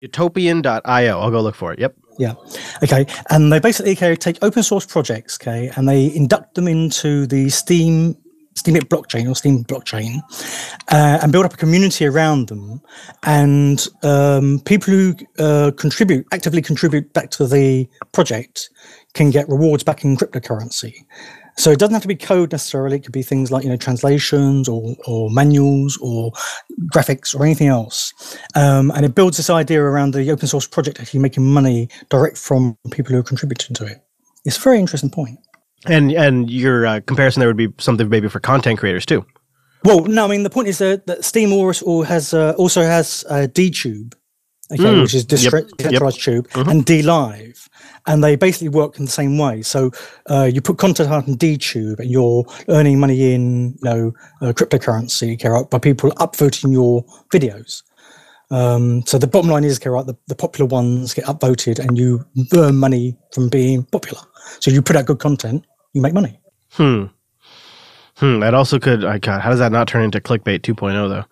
Utopian.io. I'll go look for it. Yep. Yeah. Okay. And they basically take open source projects, and they induct them into the Steemit blockchain or Steam blockchain, and build up a community around them. And people who actively contribute back to the project can get rewards back in cryptocurrency. So it doesn't have to be code necessarily. It could be things like, you know, translations or manuals or graphics or anything else. And it builds this idea around the open source project actually making money direct from people who are contributing to it. It's a very interesting point. And your comparison there would be something maybe for content creators too. Well, no, I mean, the point is that Steam also has DTube. Okay, which is decentralized tube, and DLive, and they basically work in the same way. So you put content out in DTube, and you're earning money in cryptocurrency by people upvoting your videos. So the bottom line is, the popular ones get upvoted, and you earn money from being popular. So you put out good content, you make money. That also could, God, how does that not turn into clickbait 2.0 though?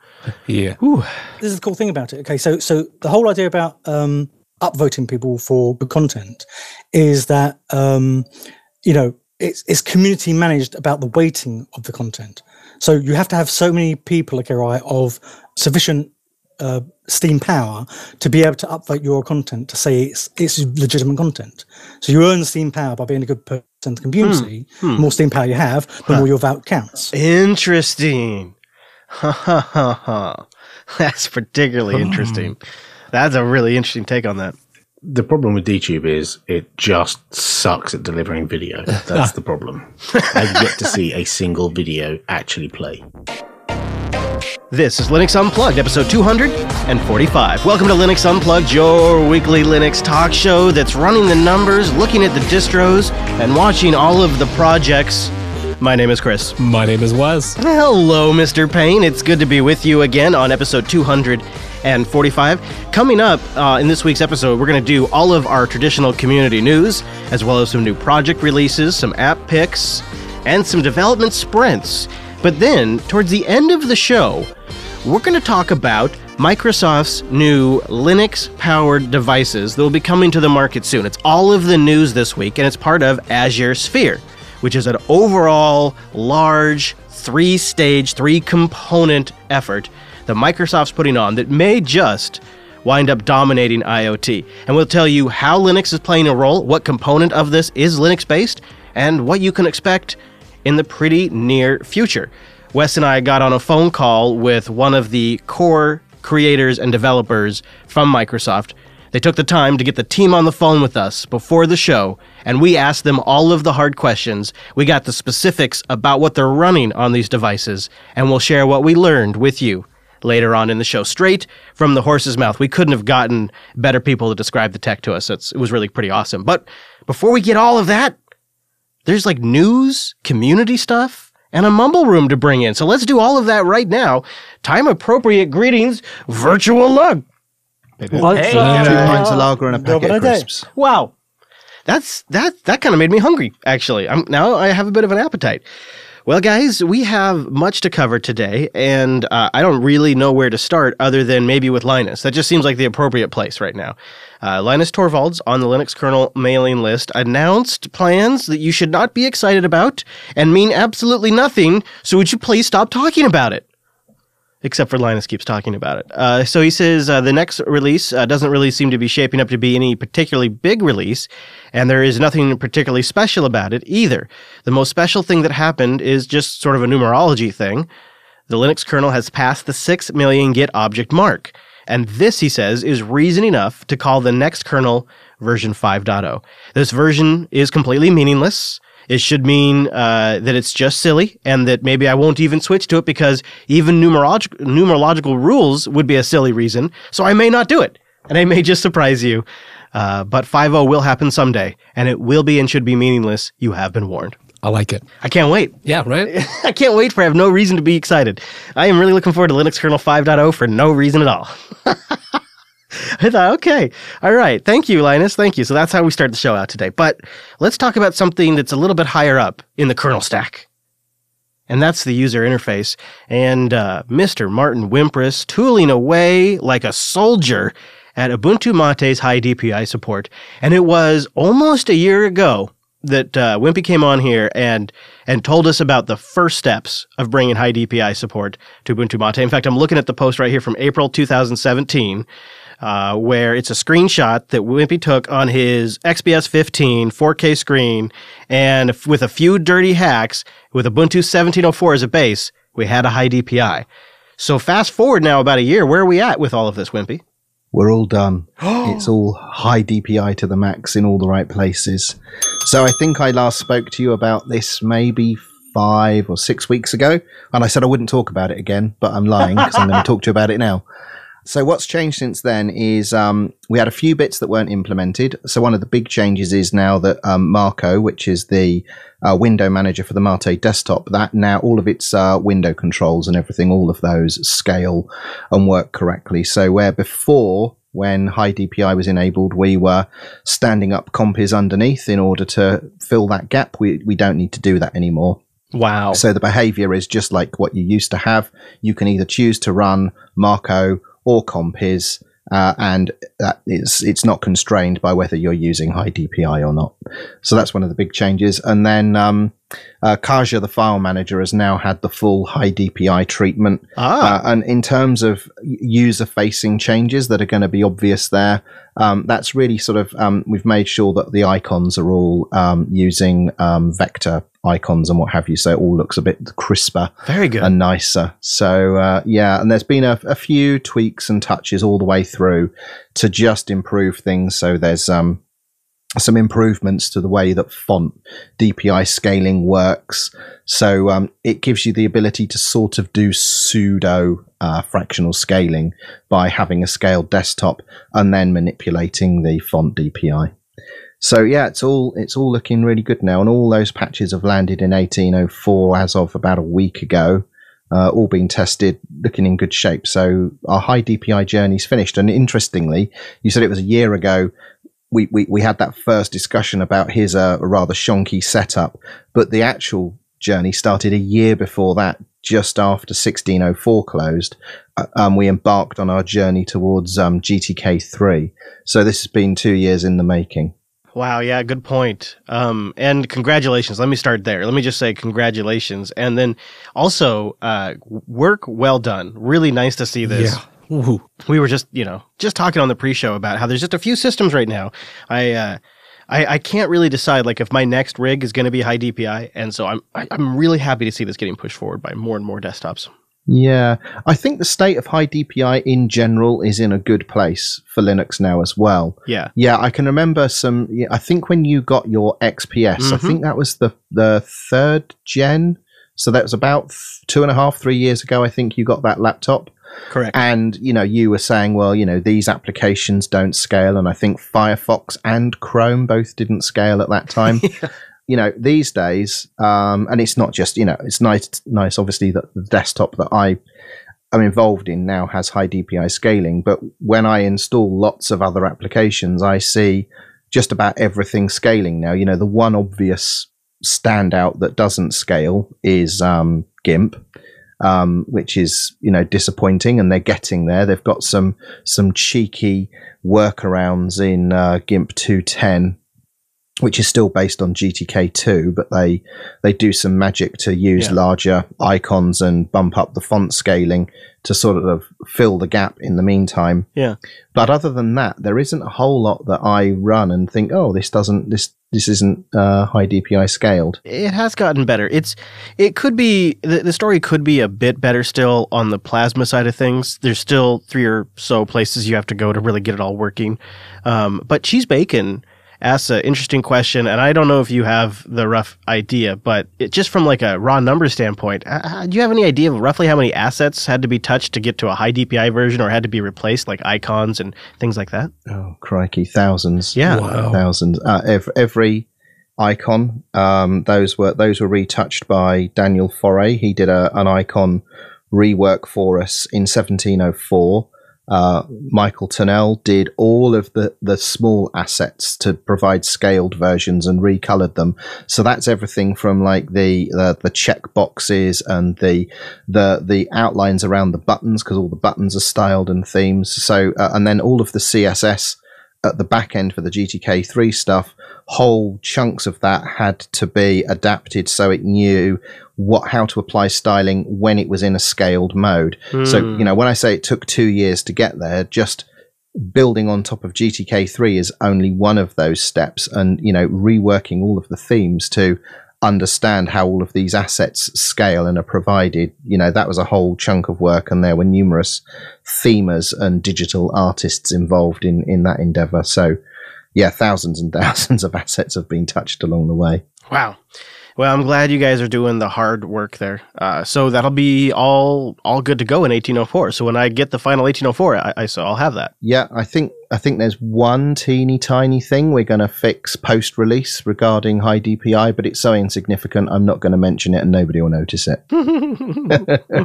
Yeah. Ooh. This is the cool thing about it. Okay, so the whole idea about upvoting people for good content is that it's community managed about the weighting of the content. So you have to have so many people of sufficient Steam power to be able to upvote your content to say it's legitimate content. So you earn Steam power by being a good person in the community. The more Steam power you have, the more your vote counts. Interesting. That's particularly interesting. That's a really interesting take on that. The problem with DTube is it just sucks at delivering video. That's the problem. I've yet to see a single video actually play. This is Linux Unplugged, episode 245. Welcome to Linux Unplugged, your weekly Linux talk show that's running the numbers, looking at the distros, and watching all of the projects. My name is Chris. My name is Wes. Hello, Mr. Payne. It's good to be with you again on episode 245. Coming up in this week's episode, we're going to do all of our traditional community news, as well as some new project releases, some app picks, and some development sprints. But then, towards the end of the show, we're going to talk about Microsoft's new Linux-powered devices that will be coming to the market soon. It's all of the news this week, and it's part of Azure Sphere, which is an overall large three-stage, three-component effort that Microsoft's putting on that may just wind up dominating IoT. And we'll tell you how Linux is playing a role, what component of this is Linux-based, and what you can expect in the pretty near future. Wes and I got on a phone call with one of the core creators and developers from Microsoft. They took the time to get the team on the phone with us before the show, and we asked them all of the hard questions. We got the specifics about what they're running on these devices, and we'll share what we learned with you later on in the show, straight from the horse's mouth. We couldn't have gotten better people to describe the tech to us. It was really pretty awesome. But before we get all of that, there's like news, community stuff, and a mumble room to bring in. So let's do all of that right now. Time-appropriate greetings, virtual lug. Well, hey, 2 pints of lager and a packet of crisps. Wow, that kind of made me hungry. Actually, now I have a bit of an appetite. Well, guys, we have much to cover today, and I don't really know where to start other than maybe with Linus. That just seems like the appropriate place right now. Linus Torvalds on the Linux kernel mailing list announced plans that you should not be excited about and mean absolutely nothing. So would you please stop talking about it? Except for Linus keeps talking about it. So he says the next release doesn't really seem to be shaping up to be any particularly big release, and there is nothing particularly special about it either. The most special thing that happened is just sort of a numerology thing. The Linux kernel has passed the 6 million git object mark, and this, he says, is reason enough to call the next kernel version 5.0. This version is completely meaningless. It should mean that it's just silly and that maybe I won't even switch to it because even numerological rules would be a silly reason. So I may not do it, and I may just surprise you. But 5.0 will happen someday, and it will be and should be meaningless. You have been warned. I like it. I can't wait. Yeah, right? I can't wait. I have no reason to be excited. I am really looking forward to Linux kernel 5.0 for no reason at all. I thought, okay, all right. Thank you, Linus. Thank you. So that's how we start the show out today. But let's talk about something that's a little bit higher up in the kernel stack. And that's the user interface. And Mr. Martin Wimpress tooling away like a soldier at Ubuntu Mate's high DPI support. And it was almost a year ago that Wimpy came on here and told us about the first steps of bringing high DPI support to Ubuntu Mate. In fact, I'm looking at the post right here from April 2017, where it's a screenshot that Wimpy took on his XPS 15 4K screen, and with a few dirty hacks, with Ubuntu 17.04 as a base, we had a high DPI. So fast forward now about a year, where are we at with all of this, Wimpy? We're all done. It's all high DPI to the max in all the right places. So I think I last spoke to you about this maybe 5 or 6 weeks ago, and I said I wouldn't talk about it again, but I'm lying because I'm going to talk to you about it now. So what's changed since then is we had a few bits that weren't implemented. So one of the big changes is now that Marco, which is the window manager for the Mate desktop, that now all of its window controls and everything, all of those scale and work correctly. So where before, when high DPI was enabled, we were standing up compis underneath in order to fill that gap. We don't need to do that anymore. Wow. So the behavior is just like what you used to have. You can either choose to run Marco or compis, and that is, it's not constrained by whether you're using high DPI or not. So that's one of the big changes. And then Kaja, the file manager, has now had the full high DPI treatment. And in terms of user-facing changes that are going to be obvious there, that's really sort of we've made sure that the icons are all using vector icons and what have you, so it all looks a bit crisper. Very good. And nicer. So yeah, and there's been a few tweaks and touches all the way through to just improve things. So there's some improvements to the way that font DPI scaling works. So it gives you the ability to sort of do pseudo fractional scaling by having a scaled desktop and then manipulating the font DPI. So yeah, it's all looking really good now, and all those patches have landed in 18.04 as of about a week ago, all being tested, looking in good shape. So our high DPI journey's finished. And interestingly, you said it was a year ago. We had that first discussion about here's a rather shonky setup, but the actual journey started a year before that, just after 16.04 closed. We embarked on our journey towards GTK3. So this has been 2 years in the making. Wow, yeah, good point. And congratulations. Let me start there. Let me just say congratulations. And then also, work well done. Really nice to see this. Yeah. Ooh. We were just talking on the pre-show about how there's just a few systems right now. I can't really decide like if my next rig is going to be high DPI, and so I'm really happy to see this getting pushed forward by more and more desktops. Yeah, I think the state of high DPI in general is in a good place for Linux now as well. Yeah. Yeah, I can remember some, I think when you got your XPS, I think that was the third gen. So that was about 2.5, 3 years ago, I think you got that laptop. Correct. And, you were saying, well, these applications don't scale. And I think Firefox and Chrome both didn't scale at that time. Yeah. These days, and it's not just, it's nice, obviously, that the desktop that I am involved in now has high DPI scaling. But when I install lots of other applications, I see just about everything scaling now. The one obvious standout that doesn't scale is GIMP, which is, disappointing, and they're getting there. They've got some cheeky workarounds in GIMP 2.10. which is still based on GTK2, but they do some magic to use larger icons and bump up the font scaling to sort of fill the gap in the meantime. Yeah. But other than that, there isn't a whole lot that I run and think, oh, this isn't high DPI scaled. It has gotten better. It could be, the story could be a bit better still on the Plasma side of things. There's still 3 or so places you have to go to really get it all working. But Cheese Bacon asks an interesting question, and I don't know if you have the rough idea, but just from like a raw number standpoint, do you have any idea of roughly how many assets had to be touched to get to a high DPI version or had to be replaced, like icons and things like that? Oh, crikey, thousands. Yeah. Wow. Thousands. Every icon, those were retouched by Daniel Foray. He did an icon rework for us in 1704. Michael Turnell did all of the small assets to provide scaled versions and recolored them. So that's everything from like the check boxes and the outlines around the buttons, because all the buttons are styled and themes. So and then all of the CSS at the back end for the GTK3 stuff, whole chunks of that had to be adapted so it knew how to apply styling when it was in a scaled mode. So, you know, when I say it took 2 years to get there, just building on top of GTK3 is only one of those steps, and, you know, reworking all of the themes to understand how all of these assets scale and are provided, you know, that was a whole chunk of work, and there were numerous themers and digital artists involved in that endeavor. So yeah, thousands and thousands of assets have been touched along the way. Wow. Well, I'm glad you guys are doing the hard work there. So that'll be all good to go in 1804. So when I get the final 1804, I'll have that. Yeah, I think there's one teeny tiny thing we're going to fix post-release regarding high DPI, but it's so insignificant I'm not going to mention it and nobody will notice it.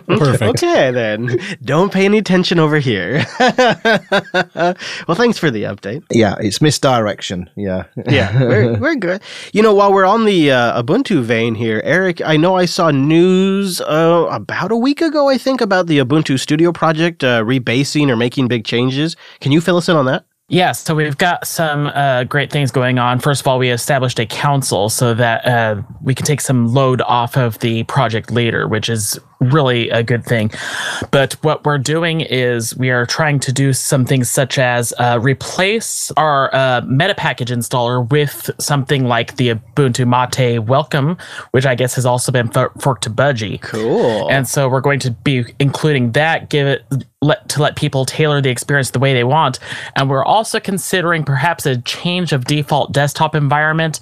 Perfect. Okay, then. Don't pay any attention over here. Well, thanks for the update. Yeah, it's misdirection. Yeah. Yeah, we're good. You know, while we're on the Ubuntu vein here, Eric, I know I saw news about a week ago, I think, about the Ubuntu Studio project rebasing or making big changes. Can you fill us in on that? Yeah, so we've got some great things going on. First of all, we established a council so that we can take some load off of the project leader, which is really a good thing. But what we're doing is we are trying to do some things such as replace our meta package installer with something like the Ubuntu Mate Welcome, which I guess has also been forked to Budgie. Cool. And so we're going to be including that, to let people tailor the experience the way they want. And we're also considering perhaps a change of default desktop environment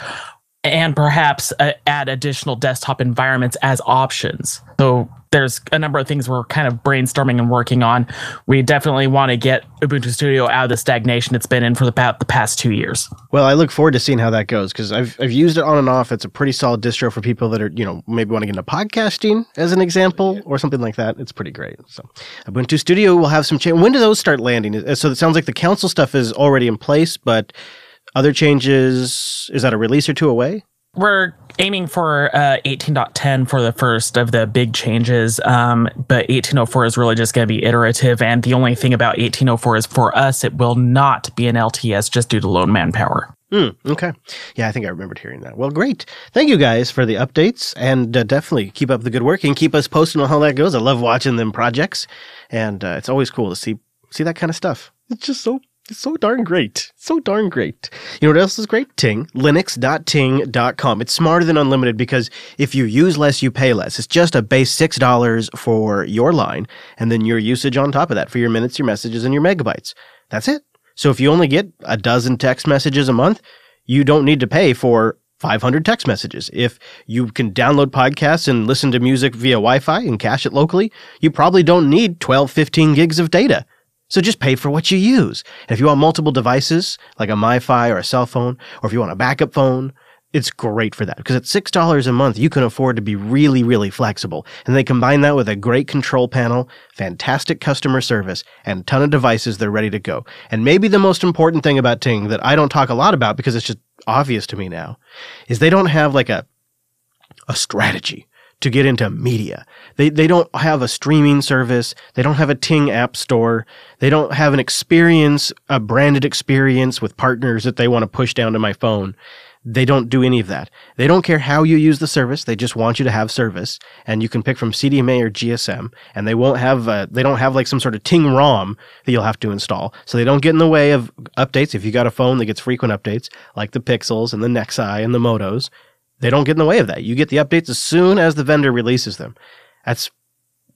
and perhaps add additional desktop environments as options. So there's a number of things we're kind of brainstorming and working on. We definitely want to get Ubuntu Studio out of the stagnation it's been in for about the past 2 years. Well, I look forward to seeing how that goes, because I've used it on and off. It's a pretty solid distro for people that are, you know, maybe want to get into podcasting as an example or something like that. It's pretty great. So Ubuntu Studio will have some change. When do those start landing? So it sounds like the council stuff is already in place, but other changes, is that a release or two away? We're aiming for 18.10 for the first of the big changes, but 18.04 is really just going to be iterative, and the only thing about 18.04 is for us, it will not be an LTS just due to low manpower. Okay. Yeah, I think I remembered hearing that. Well, great. Thank you guys for the updates, and definitely keep up the good work and keep us posting on how that goes. I love watching them projects, and it's always cool to see that kind of stuff. It's just so darn great. So darn great. You know what else is great? Ting. Linux.ting.com. It's smarter than unlimited, because if you use less, you pay less. It's just a base $6 for your line, and then your usage on top of that for your minutes, your messages, and your megabytes. That's it. So if you only get a dozen text messages a month, you don't need to pay for 500 text messages. If you can download podcasts and listen to music via Wi-Fi and cache it locally, you probably don't need 12, 15 gigs of data. So just pay for what you use. And if you want multiple devices, like a MiFi or a cell phone, or if you want a backup phone, it's great for that. Because at $6 a month, you can afford to be really, really flexible. And they combine that with a great control panel, fantastic customer service, and a ton of devices that are ready to go. And maybe the most important thing about Ting that I don't talk a lot about because it's just obvious to me now, is they don't have like a strategy to get into media. They don't have a streaming service. They don't have a Ting app store. They don't have an experience, a branded experience with partners that they want to push down to my phone. They don't do any of that. They don't care how you use the service. They just want you to have service, and you can pick from CDMA or GSM, and they won't have they don't have like some sort of Ting ROM that you'll have to install. So they don't get in the way of updates. If you got a phone that gets frequent updates, like the Pixels and the Nexi and the Motos, they don't get in the way of that. You get the updates as soon as the vendor releases them. That's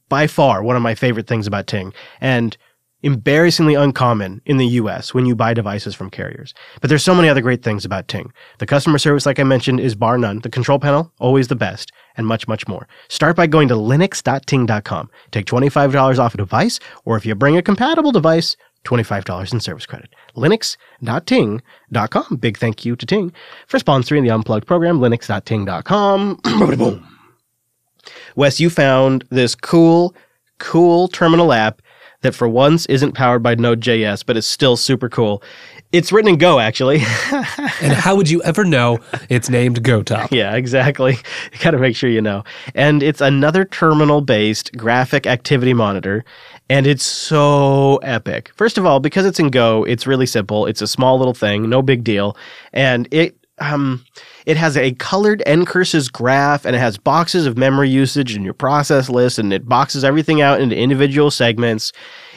by far one of my favorite things about Ting, and embarrassingly uncommon in the US when you buy devices from carriers. But there's so many other great things about Ting. The customer service, like I mentioned, is bar none. The control panel, always the best, and much, much more. Start by going to linux.ting.com. Take $25 off a device, or if you bring a compatible device, $25 in service credit. Linux.ting.com. Big thank you to Ting for sponsoring the Unplugged program. Linux.ting.com. Wes, you found this cool terminal app that for once isn't powered by Node.js, but it's still super cool. It's written in Go, actually. And how would you ever know it's named GoTop? Yeah, exactly. You got to make sure you know. And it's another terminal-based graphic activity monitor, and it's so epic. First of all, because it's in Go, it's really simple. It's a small little thing, no big deal. And it has a colored ncurses graph, and it has boxes of memory usage and your process list, and it boxes everything out into individual segments.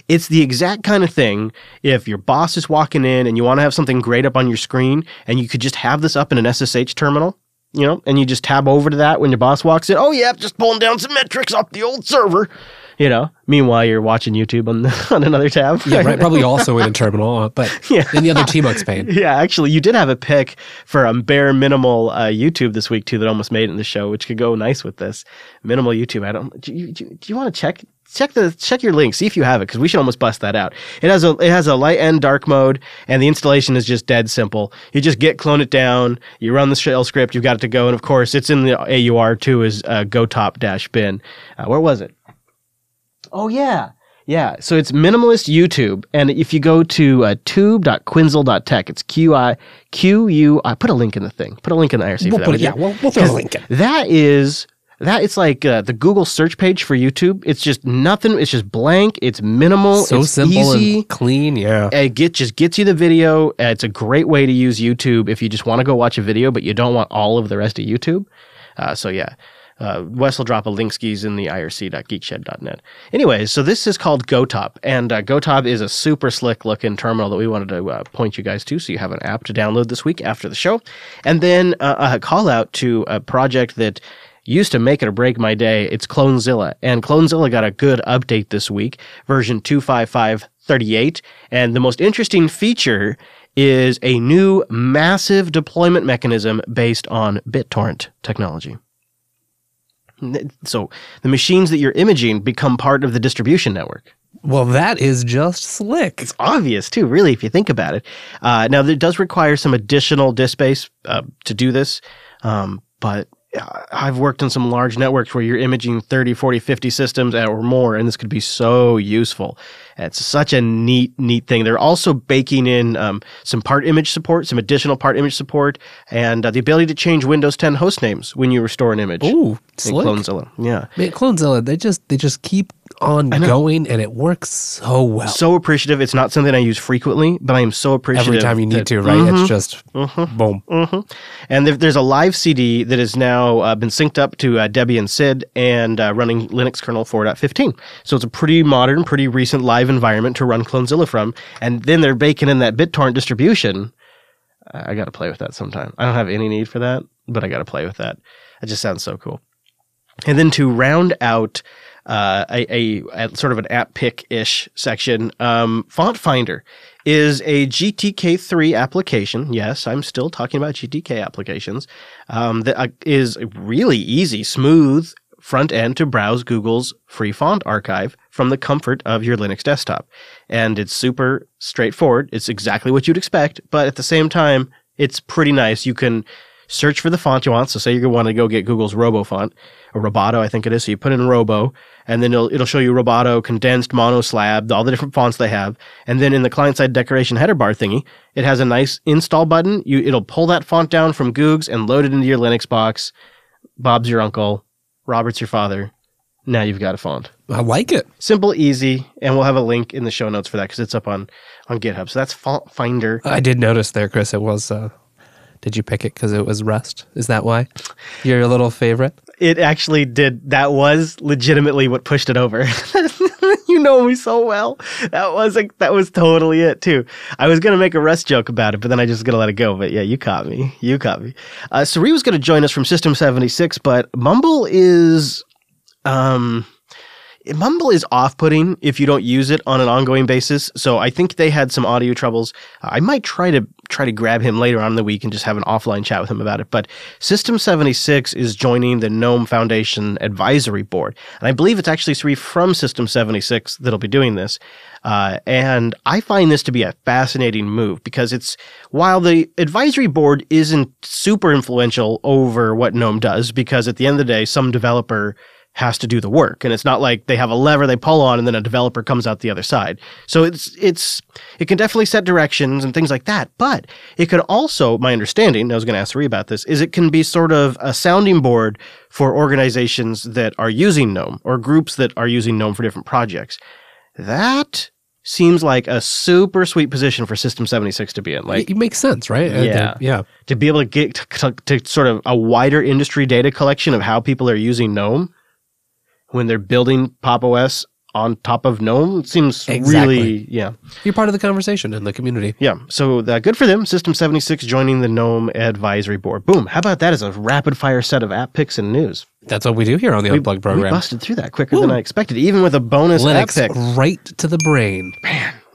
It's the exact kind of thing if your boss is walking in and you want to have something great up on your screen, and you could just have this up in an SSH terminal, you know, and you just tab over to that when your boss walks in. Oh, yeah, just pulling down some metrics off the old server. You know, meanwhile, you're watching YouTube on another tab. Yeah, right. Probably also in a terminal, but yeah. In the other Tmux pane. Yeah, actually, you did have a pick for a bare minimal YouTube this week, too, that almost made it in the show, which could go nice with this. Minimal YouTube. Do you want to check your link, see if you have it, because we should almost bust that out. It has a light and dark mode, and the installation is just dead simple. You just git clone it down, you run the shell script, you've got it to go, and of course, it's in the AUR too, is gotop-bin. Where was it? Oh, yeah. Yeah. So it's minimalist YouTube. And if you go to tube.quinzel.tech, it's Q-U-I. Put a link in the thing. Put a link in the IRC for that. Yeah, we'll throw a link in. It's like the Google search page for YouTube. It's just nothing. It's just blank. It's minimal. So it's simple, easy, and clean. Yeah. It just gets you the video. It's a great way to use YouTube if you just want to go watch a video, but you don't want all of the rest of YouTube. So, yeah. Wes will drop a link skis in the irc.geekshed.net. Anyways, so this is called GoTop, and GoTop is a super slick-looking terminal that we wanted to point you guys to, so you have an app to download this week after the show. And then a call-out to a project that used to make it or break my day. It's Clonezilla, and Clonezilla got a good update this week, version 255.38, and the most interesting feature is a new massive deployment mechanism based on BitTorrent technology. So the machines that you're imaging become part of the distribution network. Well, that is just slick. It's obvious, too, really, if you think about it. Now, it does require some additional disk space to do this, but I've worked on some large networks where you're imaging 30, 40, 50 systems or more, and this could be so useful. It's such a neat thing. They're also baking in some part image support, some additional part image support, and the ability to change Windows 10 host names when you restore an image. Ooh, slick. Clonezilla, yeah. Man, Clonezilla, they just keep on going, and it works so well. So appreciative. It's not something I use frequently, but I am so appreciative. Every time you need to, right? Mm-hmm, it's just boom. Mm-hmm. And there's a live CD that is now been synced up to Debian and SID and running Linux kernel 4.15. So it's a pretty modern, pretty recent live environment to run Clonezilla from, and then they're baking in that BitTorrent distribution. I got to play with that sometime. I don't have any need for that, but I got to play with that. It just sounds so cool. And then to round out a sort of an app pick-ish section, Font Finder is a GTK3 application. Yes, I'm still talking about GTK applications. That is really easy, smooth front end to browse Google's free font archive from the comfort of your Linux desktop. And it's super straightforward. It's exactly what you'd expect, but at the same time, it's pretty nice. You can search for the font you want. So say you want to go get Google's RoboFont, or Roboto, I think it is. So you put in Robo, and then it'll show you Roboto, Condensed, Mono Slab, all the different fonts they have. And then in the client-side decoration header bar thingy, it has a nice install button. It'll pull that font down from Googs and load it into your Linux box. Bob's your uncle. Robert's your father. Now you've got a font. I like it. Simple, easy, and we'll have a link in the show notes for that because it's up on GitHub. So that's Font Finder. I did notice there, Chris, it was... Did you pick it because it was Rust? Is that why? Your little favorite? It actually did. That was legitimately what pushed it over. You know me so well. That was totally it, too. I was going to make a Rust joke about it, but then I just going to let it go. But yeah, you caught me. Sari was going to join us from System76, but Mumble is... Mumble is off-putting if you don't use it on an ongoing basis, so I think they had some audio troubles. I might try to grab him later on in the week and just have an offline chat with him about it, but System76 is joining the GNOME Foundation Advisory Board, and I believe it's actually Sri from System76 that'll be doing this, and I find this to be a fascinating move because while the advisory board isn't super influential over what GNOME does, because at the end of the day, some developer has to do the work. And it's not like they have a lever they pull on and then a developer comes out the other side. So it can definitely set directions and things like that. But it could also, my understanding, I was going to ask Rhea about this, is it can be sort of a sounding board for organizations that are using GNOME or groups that are using GNOME for different projects. That seems like a super sweet position for System76 to be in. Like, it makes sense, right? Yeah. To be able to get to sort of a wider industry data collection of how people are using GNOME when they're building Pop! OS on top of GNOME seems really, you're part of the conversation in the community. Yeah. So good for them. System76 joining the GNOME advisory board. Boom. How about that as a rapid fire set of app picks and news? That's what we do here on the Unplugged program. We busted through that quicker than I expected, even with a bonus Linux app pick. Right to the brain.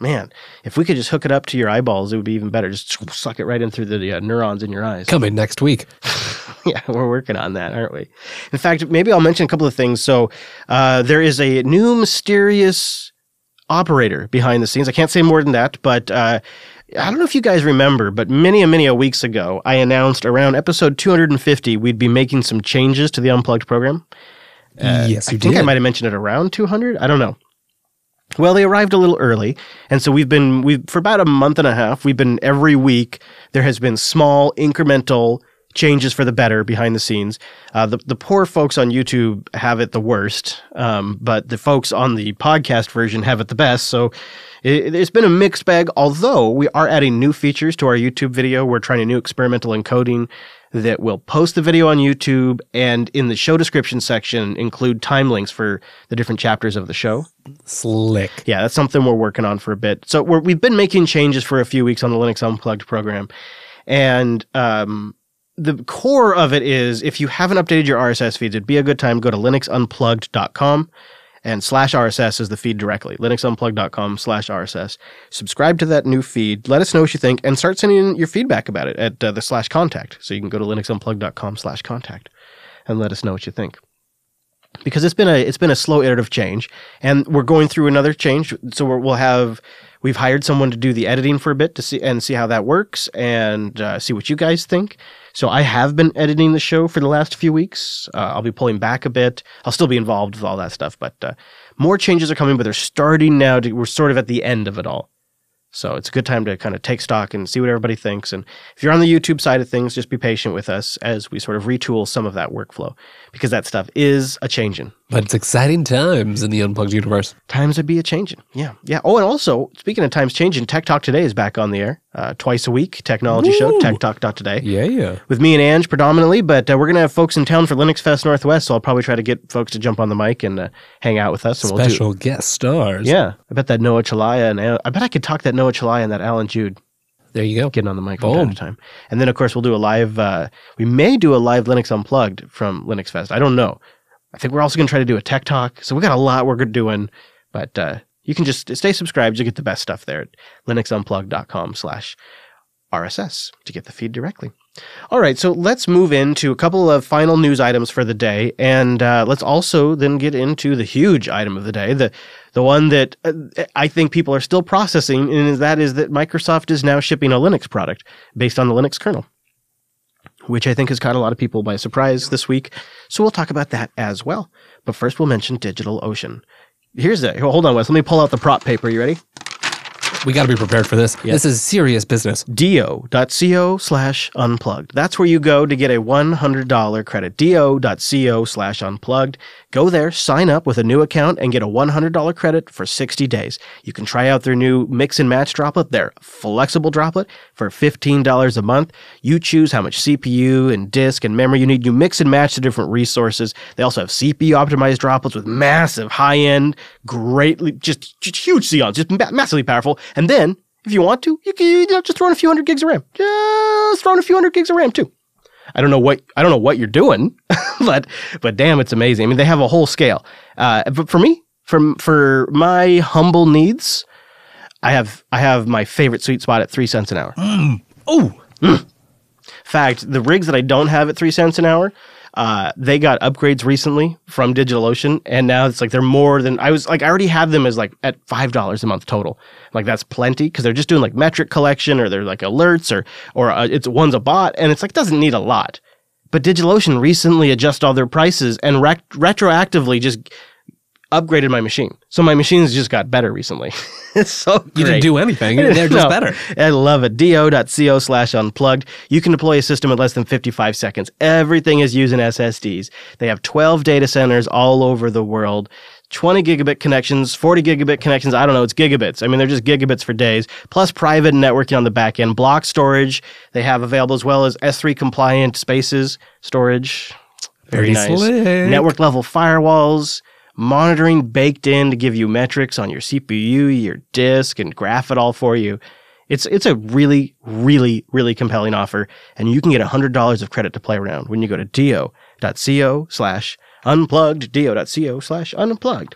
Man. If we could just hook it up to your eyeballs, it would be even better. Just suck it right in through the neurons in your eyes. Coming next week. Yeah, we're working on that, aren't we? In fact, maybe I'll mention a couple of things. So there is a new mysterious operator behind the scenes. I can't say more than that, but I don't know if you guys remember, but many weeks ago, I announced around episode 250, we'd be making some changes to the Unplugged program. Yes, you did. I think I might have mentioned it around 200. I don't know. Well, they arrived a little early, and so we've for about a month and a half, we've been every week, there has been small, incremental changes for the better behind the scenes. The poor folks on YouTube have it the worst, but the folks on the podcast version have it the best. So it's been a mixed bag, although we are adding new features to our YouTube video. We're trying a new experimental encoding that will post the video on YouTube and in the show description section include time links for the different chapters of the show. Slick. Yeah, that's something we're working on for a bit. So we've been making changes for a few weeks on the Linux Unplugged program. And the core of it is, if you haven't updated your RSS feed, it'd be a good time. Go to linuxunplugged.com and /RSS is the feed directly. linuxunplugged.com/RSS. Subscribe to that new feed. Let us know what you think and start sending in your feedback about it at the /contact. So you can go to linuxunplugged.com/contact and let us know what you think. Because it's been a slow iterative change, and we're going through another change. So we've hired someone to do the editing for a bit to see how that works and see what you guys think. So I have been editing the show for the last few weeks. I'll be pulling back a bit. I'll still be involved with all that stuff, but more changes are coming. But they're starting now. We're sort of at the end of it all. So it's a good time to kind of take stock and see what everybody thinks. And if you're on the YouTube side of things, just be patient with us as we sort of retool some of that workflow, because that stuff is a-changing. But it's exciting times in the Unplugged universe. Times would be a-changing, yeah. Oh, and also, speaking of times changing, Tech Talk Today is back on the air twice a week, technology show, techtalk.today. Yeah. With me and Ange predominantly, but we're going to have folks in town for Linux Fest Northwest, so I'll probably try to get folks to jump on the mic and hang out with us. And special guest stars. Yeah. I bet that Noah Chalaya and I bet I could talk that Noah Chalaya and that Alan Jude. There you go. Getting on the mic from time to time. And then, of course, we'll do a live, we may do a live Linux Unplugged from Linux Fest. I don't know. I think we're also going to try to do a tech talk. So we got a lot we're doing, but you can just stay subscribed. You get the best stuff there at linuxunplugged.com/RSS to get the feed directly. All right, so let's move into a couple of final news items for the day, and let's also then get into the huge item of the day, the one that I think people are still processing, and that is that Microsoft is now shipping a Linux product based on the Linux kernel, which I think has caught a lot of people by surprise this week. So we'll talk about that as well. But first, we'll mention DigitalOcean. Hold on, Wes. Let me pull out the prop paper. You ready? We got to be prepared for this. Yes. This is serious business. do.co/unplugged. That's where you go to get a $100 credit. do.co/unplugged. Go there, sign up with a new account, and get a $100 credit for 60 days. You can try out their new mix and match droplet, their flexible droplet, for $15 a month. You choose how much CPU and disk and memory you need. You mix and match the different resources. They also have CPU-optimized droplets with massive high-end, just huge Xeons, just massively powerful. And then, if you want to, you just throw in a few hundred gigs of RAM. Just throw in a few hundred gigs of RAM too. I don't know what you're doing, but damn, it's amazing. I mean, they have a whole scale. But for me, for my humble needs, I have my favorite sweet spot at 3 cents an hour. In fact, the rigs that I don't have at 3 cents an hour, they got upgrades recently from DigitalOcean, and now it's like they're more than I already had them as at $5 a month total. Like, that's plenty, because they're just doing like metric collection, or they're like alerts, or it's one's a bot, and it's like doesn't need a lot. But DigitalOcean recently adjusted all their prices and retroactively just upgraded my machine. So my machines just got better recently. It's so great. You didn't do anything. They're just better. I love it. do.co/unplugged. You can deploy a system in less than 55 seconds. Everything is using SSDs. They have 12 data centers all over the world. 20 gigabit connections, 40 gigabit connections. I don't know. It's gigabits. I mean, they're just gigabits for days. Plus private networking on the back end. Block storage they have available, as well as S3 compliant spaces storage. Very nice. Slick. Network level firewalls. Monitoring baked in to give you metrics on your CPU, your disk, and graph it all for you. It's a really, really, really compelling offer. And you can get $100 of credit to play around when you go to do.co/unplugged, do.co/unplugged.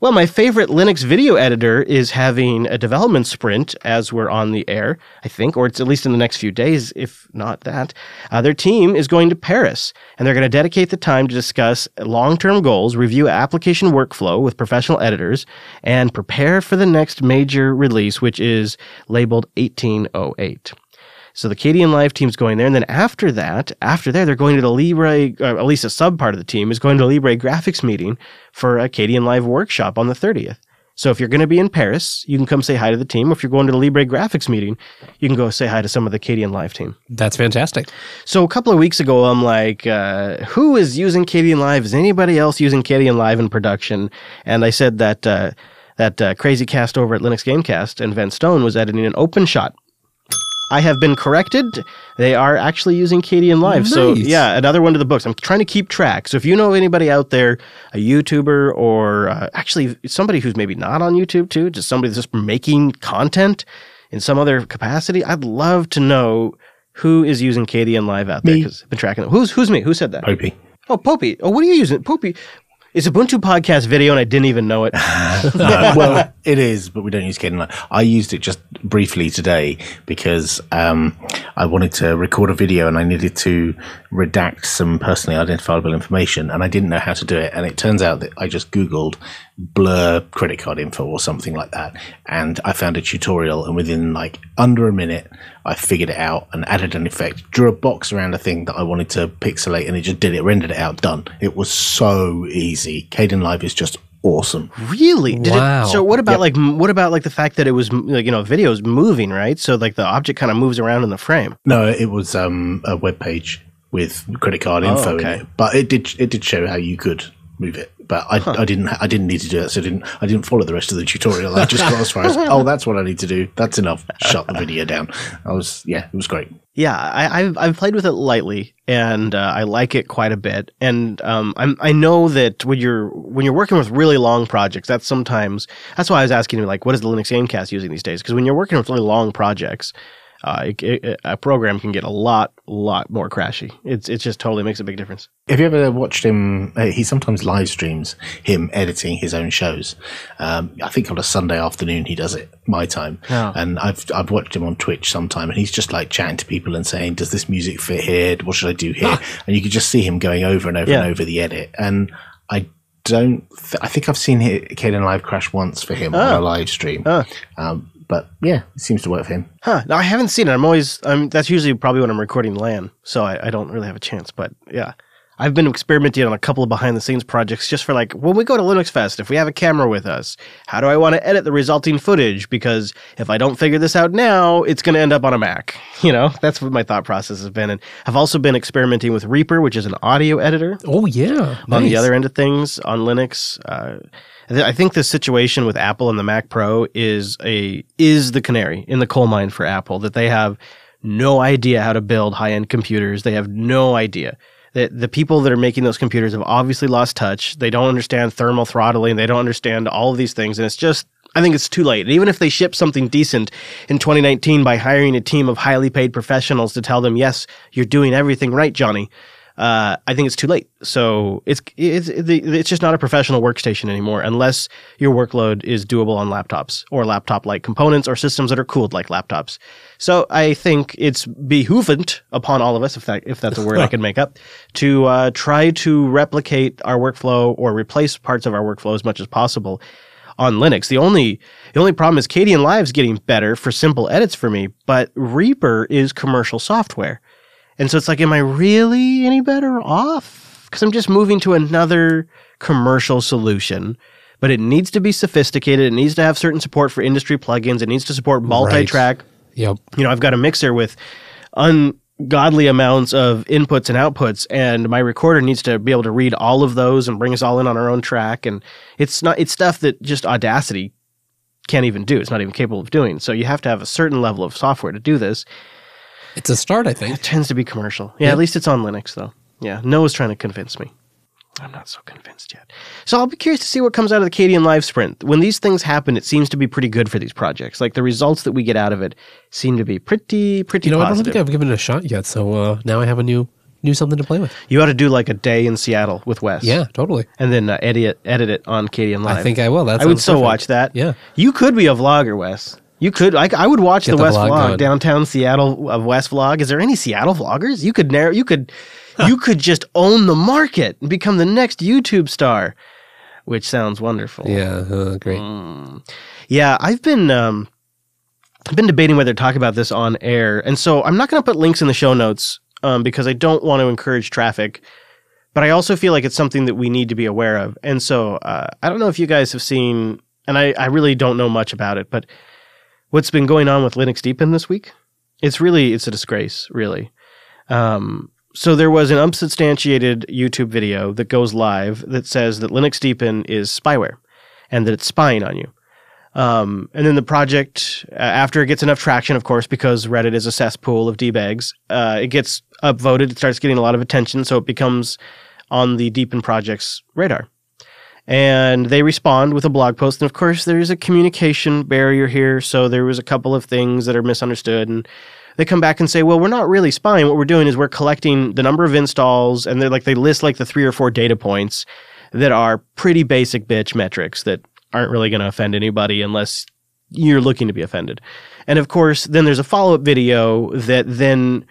Well, my favorite Linux video editor is having a development sprint as we're on the air, I think, or it's at least in the next few days, if not that. Their team is going to Paris, and they're going to dedicate the time to discuss long-term goals, review application workflow with professional editors, and prepare for the next major release, which is labeled 1808. So the Kdenlive team's going there, and then after that, they're going to the Libre, at least a sub-part of the team, is going to the Libre graphics meeting for a Kdenlive workshop on the 30th. So if you're going to be in Paris, you can come say hi to the team. If you're going to the Libre graphics meeting, you can go say hi to some of the Kdenlive team. That's fantastic. So a couple of weeks ago, I'm like, who is using Kdenlive? Is anybody else using Kdenlive in production? And I said that that crazy cast over at Linux Gamecast and Van Stone was editing an OpenShot. I have been corrected. They are actually using Kdenlive. Nice. So, yeah, another one to the books. I'm trying to keep track. So if you know anybody out there, a YouTuber or actually somebody who's maybe not on YouTube too, just somebody that's just making content in some other capacity, I'd love to know who is using Kdenlive out there, because I've been tracking them. Who's me? Who said that? Popey. Oh, Popey. Oh, what are you using? Popey. It's Ubuntu podcast video, and I didn't even know it. Well, it is, but we don't use Kdenlive. I used it just briefly today because I wanted to record a video, and I needed to redact some personally identifiable information, and I didn't know how to do it. And it turns out that I just Googled blur credit card info or something like that, and I found a tutorial, and within like under a minute I figured it out and added an effect, drew a box around a thing that I wanted to pixelate, and it just did it, rendered it out, done. It was so easy. Kdenlive is just awesome. Really? Wow. So what about like the fact that it was like, you know, videos moving, right? So like the object kind of moves around in the frame. No, it was a web page with credit card info in it, but it did show how you could move it. But I didn't need to do that, so I didn't follow the rest of the tutorial. I just got as far as, oh, that's what I need to do. That's enough. Shut the video down. It was great. Yeah, I've played with it lightly, and I like it quite a bit. And I know that when you're working with really long projects, that's why I was asking you, like, what is the Linux Gamecast using these days? Because when you're working with really long projects, a program can get a lot more crashy. It just totally makes a big difference. Have you ever watched him? He sometimes live streams him editing his own shows. I think on a Sunday afternoon he does it, my time. Oh. And I've watched him on Twitch sometime, and he's just like chatting to people and saying, "Does this music fit here? What should I do here?" And you can just see him going over and over and over the edit. And I think I've seen Kdenlive crash once for him on a live stream. But yeah, it seems to work for him. Huh? No, I haven't seen it. That's usually probably when I'm recording LAN, so I don't really have a chance. But yeah, I've been experimenting on a couple of behind the scenes projects just for like when we go to Linux Fest, if we have a camera with us, how do I want to edit the resulting footage? Because if I don't figure this out now, it's going to end up on a Mac. You know, that's what my thought process has been. And I've also been experimenting with Reaper, which is an audio editor. Oh yeah, nice. On the other end of things on Linux. I think the situation with Apple and the Mac Pro is the canary in the coal mine for Apple, that they have no idea how to build high-end computers. They have no idea. The people that are making those computers have obviously lost touch. They don't understand thermal throttling. They don't understand all of these things. And it's just, I think it's too late. And even if they ship something decent in 2019 by hiring a team of highly paid professionals to tell them, yes, you're doing everything right, Johnny, I think it's too late. So it's just not a professional workstation anymore unless your workload is doable on laptops or laptop-like components or systems that are cooled like laptops. So I think it's behoovent upon all of us, if that's a word I can make up, to try to replicate our workflow or replace parts of our workflow as much as possible on Linux. The only problem is Kdenlive's getting better for simple edits for me, but Reaper is commercial software. And so it's like, am I really any better off? Because I'm just moving to another commercial solution. But it needs to be sophisticated. It needs to have certain support for industry plugins. It needs to support multi-track. Right. Yep. You know, I've got a mixer with ungodly amounts of inputs and outputs, and my recorder needs to be able to read all of those and bring us all in on our own track. And it's stuff that just Audacity can't even do. It's not even capable of doing. So you have to have a certain level of software to do this. It's a start, I think. It tends to be commercial. Yeah, yep. At least it's on Linux, though. Yeah, Noah's trying to convince me. I'm not so convinced yet. So I'll be curious to see what comes out of the Kdenlive sprint. When these things happen, it seems to be pretty good for these projects. Like the results that we get out of it seem to be pretty positive. I don't think I've given it a shot yet, so now I have a new something to play with. You ought to do like a day in Seattle with Wes. Yeah, totally. And then edit it on Kdenlive. I think I will. I would so watch that. Yeah. You could be a vlogger, Wes. You could. I would watch the Wes vlog going. Downtown Seattle of Wes vlog. Is there any Seattle vloggers? You could narrow. You could. Huh. You could just own the market and become the next YouTube star, which sounds wonderful. Yeah, great. Yeah, I've been debating whether to talk about this on air, and so I'm not going to put links in the show notes because I don't want to encourage traffic. But I also feel like it's something that we need to be aware of, and so I don't know if you guys have seen, and I really don't know much about it, but what's been going on with Linux Deepin this week? It's a disgrace, really. So there was an unsubstantiated YouTube video that goes live that says that Linux Deepin is spyware and that it's spying on you. And then the project, after it gets enough traction, of course, because Reddit is a cesspool of D-bags, it gets upvoted. It starts getting a lot of attention, so it becomes on the Deepin project's radar. And they respond with a blog post. And, of course, there is a communication barrier here, so there was a couple of things that are misunderstood. And they come back and say, well, we're not really spying. What we're doing is we're collecting the number of installs, and they list like the 3 or 4 data points that are pretty basic bitch metrics that aren't really going to offend anybody unless you're looking to be offended. And, of course, then there's a follow-up video that then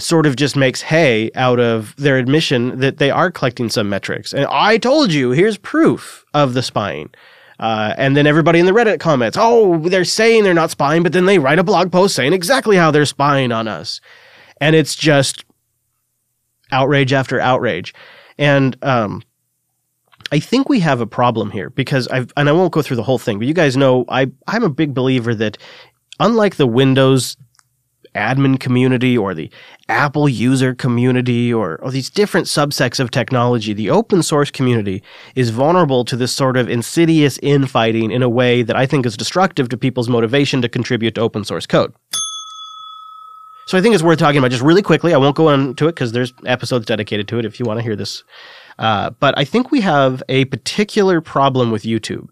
sort of just makes hay out of their admission that they are collecting some metrics. And I told you, here's proof of the spying. And then everybody in the Reddit comments, oh, they're saying they're not spying, but then they write a blog post saying exactly how they're spying on us. And it's just outrage after outrage. And I think we have a problem here because I won't go through the whole thing, but you guys know I'm a big believer that unlike the Windows admin community or the Apple user community or these different subsects of technology, the open source community is vulnerable to this sort of insidious infighting in a way that I think is destructive to people's motivation to contribute to open source code. So I think it's worth talking about just really quickly. I won't go into it because there's episodes dedicated to it if you want to hear this. But I think we have a particular problem with YouTube.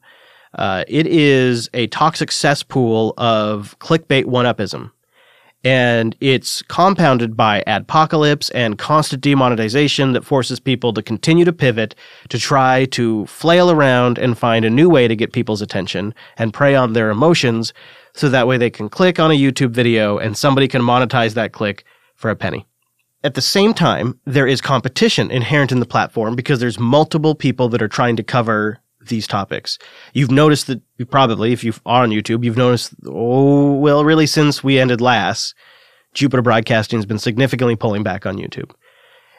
It is a toxic cesspool of clickbait one-upism. And it's compounded by adpocalypse and constant demonetization that forces people to continue to pivot, to try to flail around and find a new way to get people's attention and prey on their emotions so that way they can click on a YouTube video and somebody can monetize that click for a penny. At the same time, there is competition inherent in the platform because there's multiple people that are trying to cover these topics. You've noticed that you probably, if you are on YouTube, you've noticed, really since we ended last, Jupiter Broadcasting has been significantly pulling back on YouTube.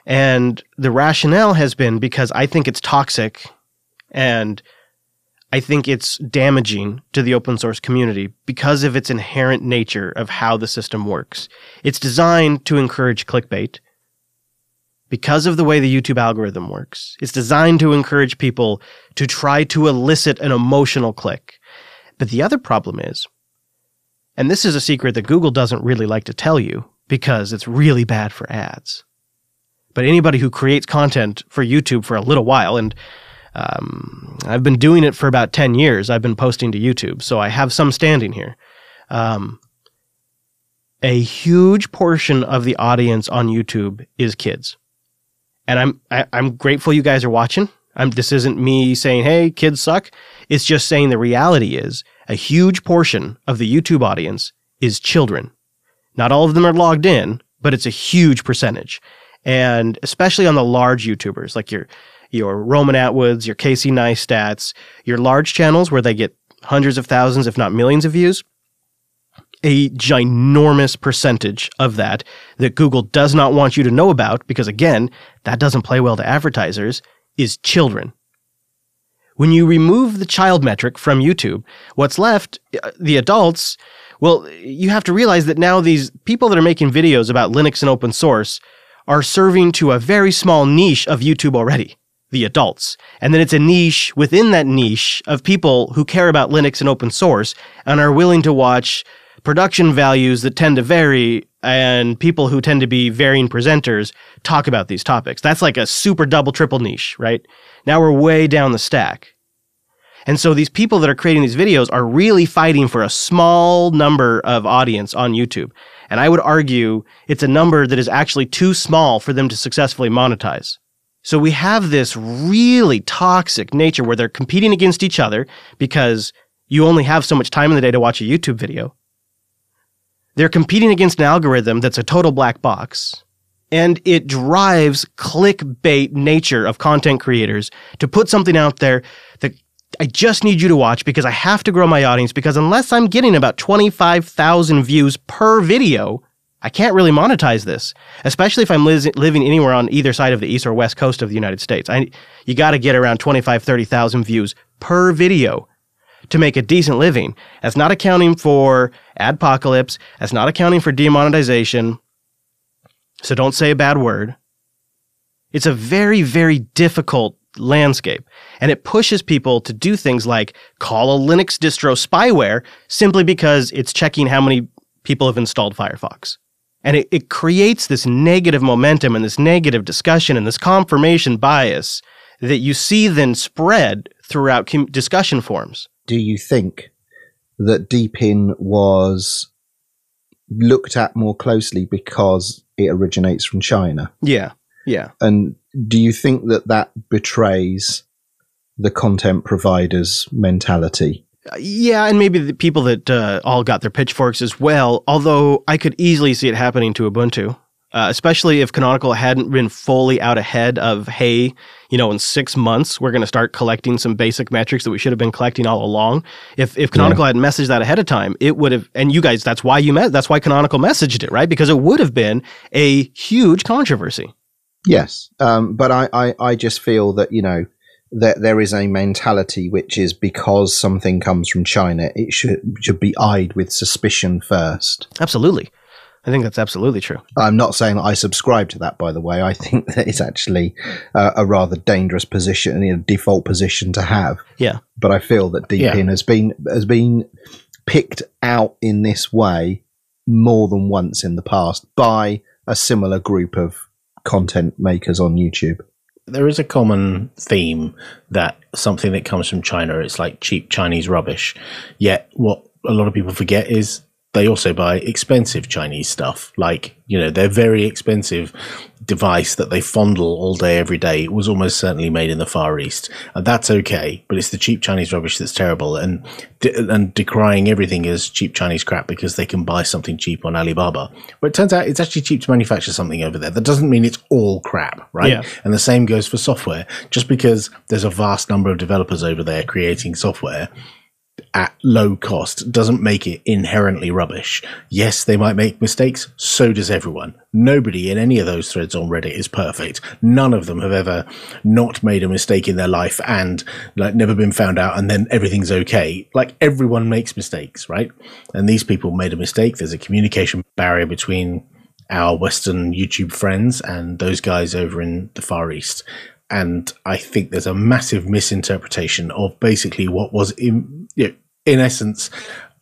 And the rationale has been because I think it's toxic and I think it's damaging to the open source community because of its inherent nature of how the system works. It's designed to encourage clickbait. Because of the way the YouTube algorithm works, it's designed to encourage people to try to elicit an emotional click. But the other problem is, and this is a secret that Google doesn't really like to tell you because it's really bad for ads. But anybody who creates content for YouTube for a little while, and I've been doing it for about 10 years, I've been posting to YouTube, so I have some standing here. A huge portion of the audience on YouTube is kids. And I'm grateful you guys are watching. This isn't me saying, hey, kids suck. It's just saying the reality is a huge portion of the YouTube audience is children. Not all of them are logged in, but it's a huge percentage. And especially on the large YouTubers, like your Roman Atwoods, your Casey Neistats, your large channels where they get hundreds of thousands, if not millions of views. a ginormous percentage of that that Google does not want you to know about, because again, that doesn't play well to advertisers, is children. When you remove the child metric from YouTube, what's left, the adults, well, you have to realize that now these people that are making videos about Linux and open source are serving to a very small niche of YouTube already, the adults. And then it's a niche within that niche of people who care about Linux and open source and are willing to watch production values that tend to vary and people who tend to be varying presenters talk about these topics. That's like a super double, triple niche, right? Now we're way down the stack. And so these people that are creating these videos are really fighting for a small number of audience on YouTube. And I would argue it's a number that is actually too small for them to successfully monetize. So we have this really toxic nature where they're competing against each other because you only have so much time in the day to watch a YouTube video. They're competing against an algorithm that's a total black box. And it drives clickbait nature of content creators to put something out there that I just need you to watch because I have to grow my audience, because unless I'm getting about 25,000 views per video, I can't really monetize this, especially if I'm living anywhere on either side of the east or west coast of the United States. You got to get around 25,000, 30,000 views per video to make a decent living. That's not accounting for adpocalypse. That's not accounting for demonetization. So don't say a bad word. It's a very, very difficult landscape, and it pushes people to do things like call a Linux distro spyware simply because it's checking how many people have installed Firefox. And it creates this negative momentum and this negative discussion and this confirmation bias that you see then spread throughout discussion forums. Do you think that Deepin was looked at more closely because it originates from China? Yeah, yeah. And do you think that that betrays the content provider's mentality? Yeah, and maybe the people that all got their pitchforks as well, although I could easily see it happening to Ubuntu, especially if Canonical hadn't been fully out ahead of, hey, you know, in 6 months, we're going to start collecting some basic metrics that we should have been collecting all along. If Canonical had messaged that ahead of time, it would have, and you guys, that's why Canonical messaged it, right? Because it would have been a huge controversy. Yes, but I just feel that, you know, that there is a mentality which is because something comes from China, it should be eyed with suspicion first. Absolutely. I think that's absolutely true. I'm not saying that I subscribe to that, by the way. I think that it's actually a rather dangerous position, a default position to have. Yeah. But I feel that Deepin has been picked out in this way more than once in the past by a similar group of content makers on YouTube. There is a common theme that something that comes from China, it's like cheap Chinese rubbish. Yet what a lot of people forget is they also buy expensive Chinese stuff. Like, you know, their very expensive device that they fondle all day, every day was almost certainly made in the Far East. And that's okay, but it's the cheap Chinese rubbish that's terrible, and decrying everything as cheap Chinese crap because they can buy something cheap on Alibaba. But it turns out it's actually cheap to manufacture something over there. That doesn't mean it's all crap, right? Yeah. And the same goes for software. Just because there's a vast number of developers over there creating software at low cost doesn't make it inherently rubbish. Yes, they might make mistakes. So does everyone. Nobody in any of those threads on Reddit is perfect. None of them have ever not made a mistake in their life and like never been found out and then everything's okay. Like everyone makes mistakes, right? And these people made a mistake. There's a communication barrier between our Western YouTube friends and those guys over in the Far East. And I think there's a massive misinterpretation of basically what was in essence,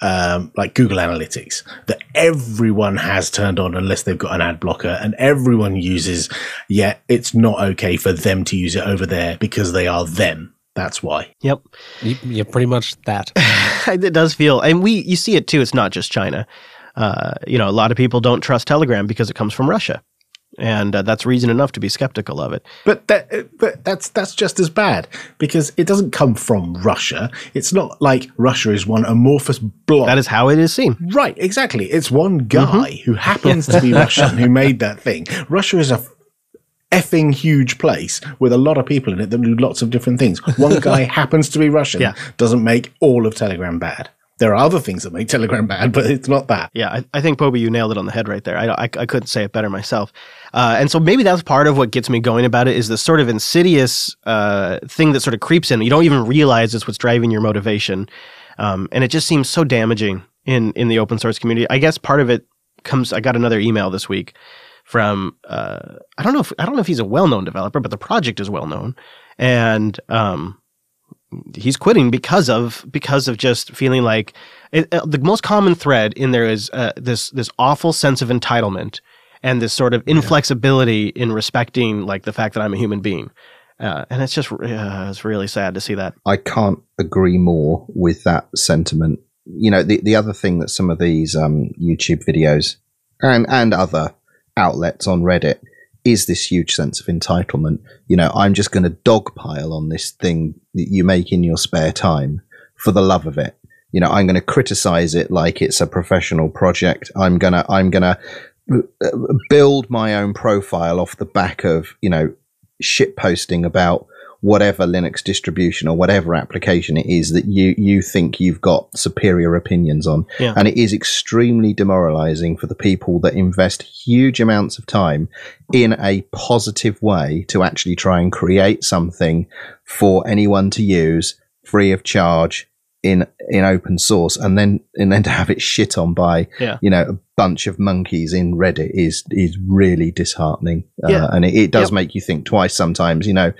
like Google Analytics, that everyone has turned on unless they've got an ad blocker, and everyone uses, yet it's not okay for them to use it over there because they are them. That's why. Yep. You're pretty much that. It does feel, and you see it too. It's not just China. You know, a lot of people don't trust Telegram because it comes from Russia. And that's reason enough to be skeptical of it. But that's just as bad, because it doesn't come from Russia. It's not like Russia is one amorphous blob. That is how it is seen. Right, exactly. It's one guy who happens to be Russian who made that thing. Russia is a effing huge place with a lot of people in it that do lots of different things. One guy happens to be Russian. Yeah. Doesn't make all of Telegram bad. there are other things that make Telegram bad, but it's not that. Yeah, I think, Poby, you nailed it on the head right there. I couldn't say it better myself. And so maybe that's part of what gets me going about it, is this sort of insidious thing that sort of creeps in. You don't even realize it's what's driving your motivation. And it just seems so damaging in the open source community. I guess part of it comes, I got another email this week from, I don't know if he's a well-known developer, but the project is well-known. And he's quitting because of just feeling like the most common thread in there is this awful sense of entitlement and this sort of inflexibility in respecting like the fact that I'm a human being. And it's just it's really sad to see that. I can't agree more with that sentiment. You know, the other thing that some of these YouTube videos and other outlets on Reddit is this huge sense of entitlement. You know, I'm just going to dogpile on this thing that you make in your spare time for the love of it. You know, I'm going to criticize it like it's a professional project. I'm going to build my own profile off the back of, you know, shitposting about whatever Linux distribution or whatever application it is that you think you've got superior opinions on. Yeah. And it is extremely demoralizing for the people that invest huge amounts of time in a positive way to actually try and create something for anyone to use free of charge in open source, and then to have it shit on by a bunch of monkeys in Reddit is really disheartening. And it does make you think twice sometimes. You know,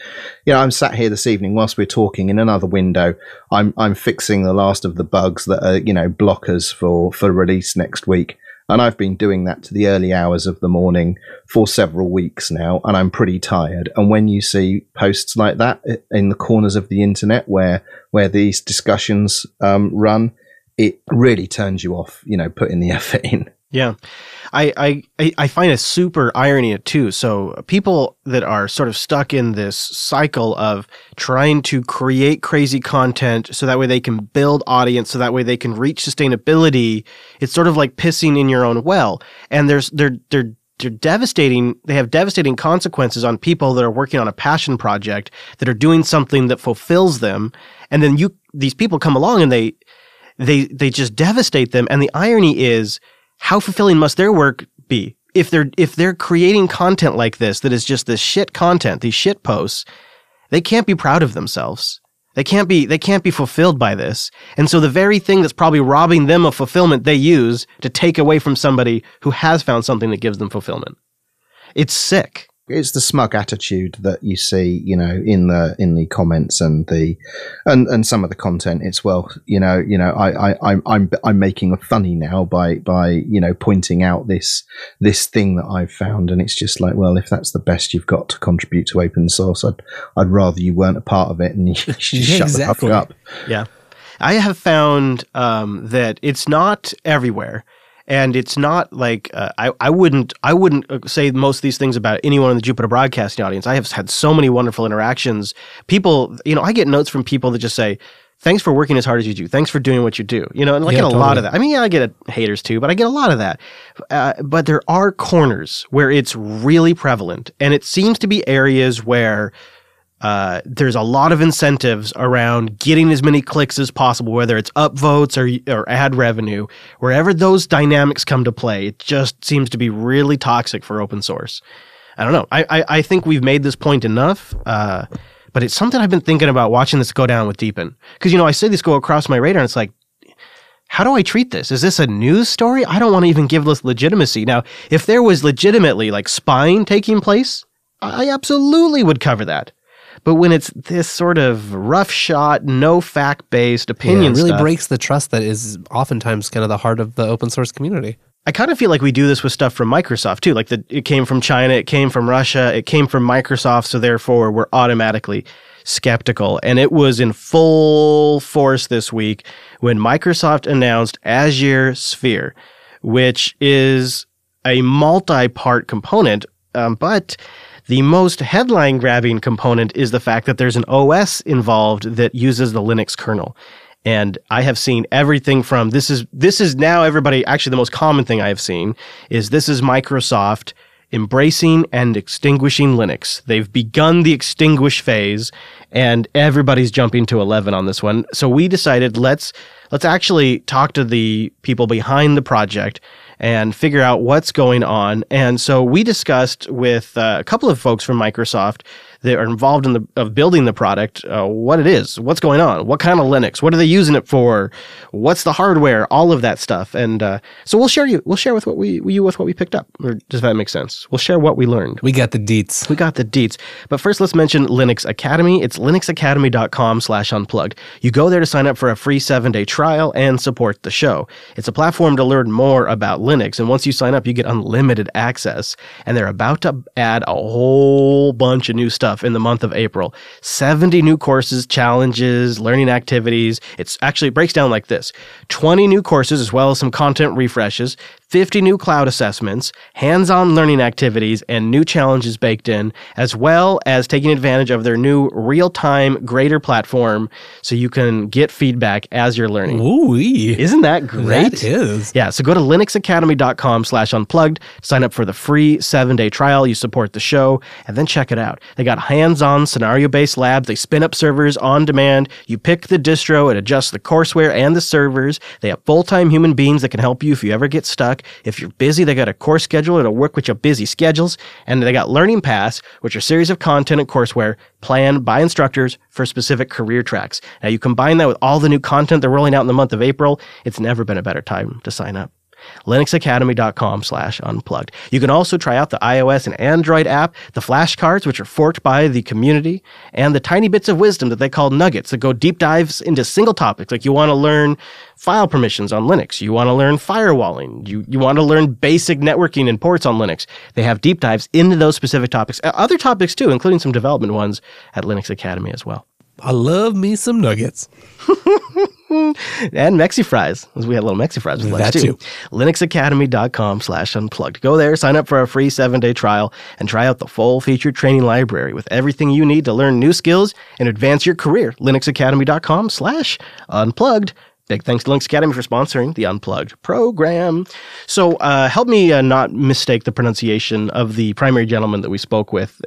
I'm sat here this evening whilst we're talking in another window. I'm fixing the last of the bugs that are, you know, blockers for release next week. And I've been doing that to the early hours of the morning for several weeks now, and I'm pretty tired. And when you see posts like that in the corners of the internet where these discussions run, it really turns you off, you know, putting the effort in. Yeah. I find a super irony in it too. So people that are sort of stuck in this cycle of trying to create crazy content so that way they can build audience, so that way they can reach sustainability, it's sort of like pissing in your own well. And they're devastating. They have devastating consequences on people that are working on a passion project, that are doing something that fulfills them. And then these people come along and they just devastate them. And the irony is, how fulfilling must their work be if they're creating content like this that is just this shit content, these shit posts? They can't be proud of themselves. They can't be fulfilled by this. And so the very thing that's probably robbing them of fulfillment, they use to take away from somebody who has found something that gives them fulfillment. It's sick. It's the smug attitude that you see, you know, in the comments and some of the content. It's, well, you know, I'm making a funny now by you know, pointing out this thing that I've found, and it's just like, well, if that's the best you've got to contribute to open source, I'd rather you weren't a part of it, and you should shut the fuck up. Yeah, I have found that it's not everywhere. And it's not like I wouldn't say most of these things about anyone in the Jupiter Broadcasting audience. I have had so many wonderful interactions. People, you know, I get notes from people that just say, "Thanks for working as hard as you do. Thanks for doing what you do." You know, and I get a lot of that. I mean, I get haters too, but I get a lot of that. But there are corners where it's really prevalent, and it seems to be areas where there's a lot of incentives around getting as many clicks as possible, whether it's upvotes or ad revenue. Wherever those dynamics come to play, it just seems to be really toxic for open source. I don't know. I think we've made this point enough, but it's something I've been thinking about watching this go down with Deepin. Because, you know, I see this go across my radar, and it's like, how do I treat this? Is this a news story? I don't want to even give this legitimacy. Now, if there was legitimately like spying taking place, I absolutely would cover that. But when it's this sort of rough shot, no fact-based opinion stuff. It really breaks the trust that is oftentimes kind of the heart of the open source community. I kind of feel like we do this with stuff from Microsoft too. Like it came from China, it came from Russia, it came from Microsoft, so therefore we're automatically skeptical. And it was in full force this week when Microsoft announced Azure Sphere, which is a multi-part component, but the most headline-grabbing component is the fact that there's an OS involved that uses the Linux kernel. And I have seen everything from this is now everybody, actually the most common thing I have seen is this is Microsoft embracing and extinguishing Linux. They've begun the extinguish phase, and everybody's jumping to 11 on this one. So we decided let's actually talk to the people behind the project and figure out what's going on. And so we discussed with a couple of folks from Microsoft that are involved in building the product, what it is, what's going on, what kind of Linux, what are they using it for, what's the hardware, all of that stuff. And so we'll share with what we picked up. Or does that make sense? We'll share what we learned. We got the deets. We got the deets. But first, let's mention Linux Academy. It's linuxacademy.com/unplugged. You go there to sign up for a free 7-day trial and support the show. It's a platform to learn more about Linux, and once you sign up, you get unlimited access. And they're about to add a whole bunch of new stuff in the month of April. 70 new courses, challenges, learning activities. It's actually, it breaks down like this. 20 new courses as well as some content refreshes, 50 new cloud assessments, hands-on learning activities, and new challenges baked in, as well as taking advantage of their new real-time grader platform so you can get feedback as you're learning. Ooh-wee. Isn't that great? That is. Yeah, so go to linuxacademy.com/unplugged, sign up for the free 7-day trial, you support the show, and then check it out. They got hands-on scenario-based labs, they spin up servers on demand, you pick the distro, it adjusts the courseware and the servers, they have full-time human beings that can help you if you ever get stuck. If you're busy, they got a course schedule. It'll work with your busy schedules. And they got Learning Paths, which are a series of content and courseware planned by instructors for specific career tracks. Now, you combine that with all the new content they're rolling out in the month of April, it's never been a better time to sign up. linuxacademy.com/unplugged. You can also try out the iOS and Android app, the flashcards, which are forked by the community, and the tiny bits of wisdom that they call nuggets that go deep dives into single topics. Like you want to learn file permissions on Linux. You want to learn firewalling. You want to learn basic networking and ports on Linux. They have deep dives into those specific topics. Other topics too, including some development ones at Linux Academy as well. I love me some nuggets. And Mexi Fries. We had little Mexi Fries with lunch too. linuxacademy.com/unplugged. Go there, sign up for a free 7-day trial, and try out the full-featured training library with everything you need to learn new skills and advance your career. linuxacademy.com/unplugged. Big thanks to Linux Academy for sponsoring the Unplugged program. So help me not mistake the pronunciation of the primary gentleman that we spoke with.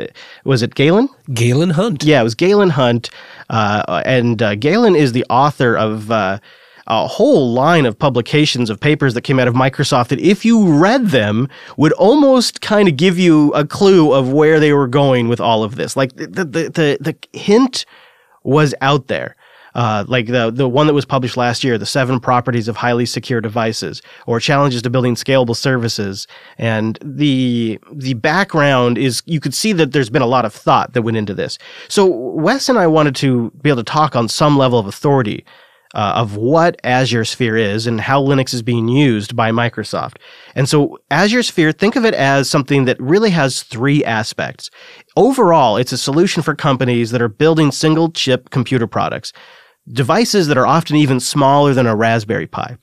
Was it Galen? Galen Hunt. Yeah, it was Galen Hunt. And Galen is the author of a whole line of publications of papers that came out of Microsoft that if you read them would almost kind of give you a clue of where they were going with all of this. Like the hint was out there. Like the one that was published last year, the 7 properties of highly secure devices, or challenges to building scalable services. And the background is, you could see that there's been a lot of thought that went into this. So Wes and I wanted to be able to talk on some level of authority of what Azure Sphere is and how Linux is being used by Microsoft. And so Azure Sphere, think of it as something that really has 3 aspects. Overall, it's a solution for companies that are building single-chip computer products, devices that are often even smaller than a Raspberry Pi.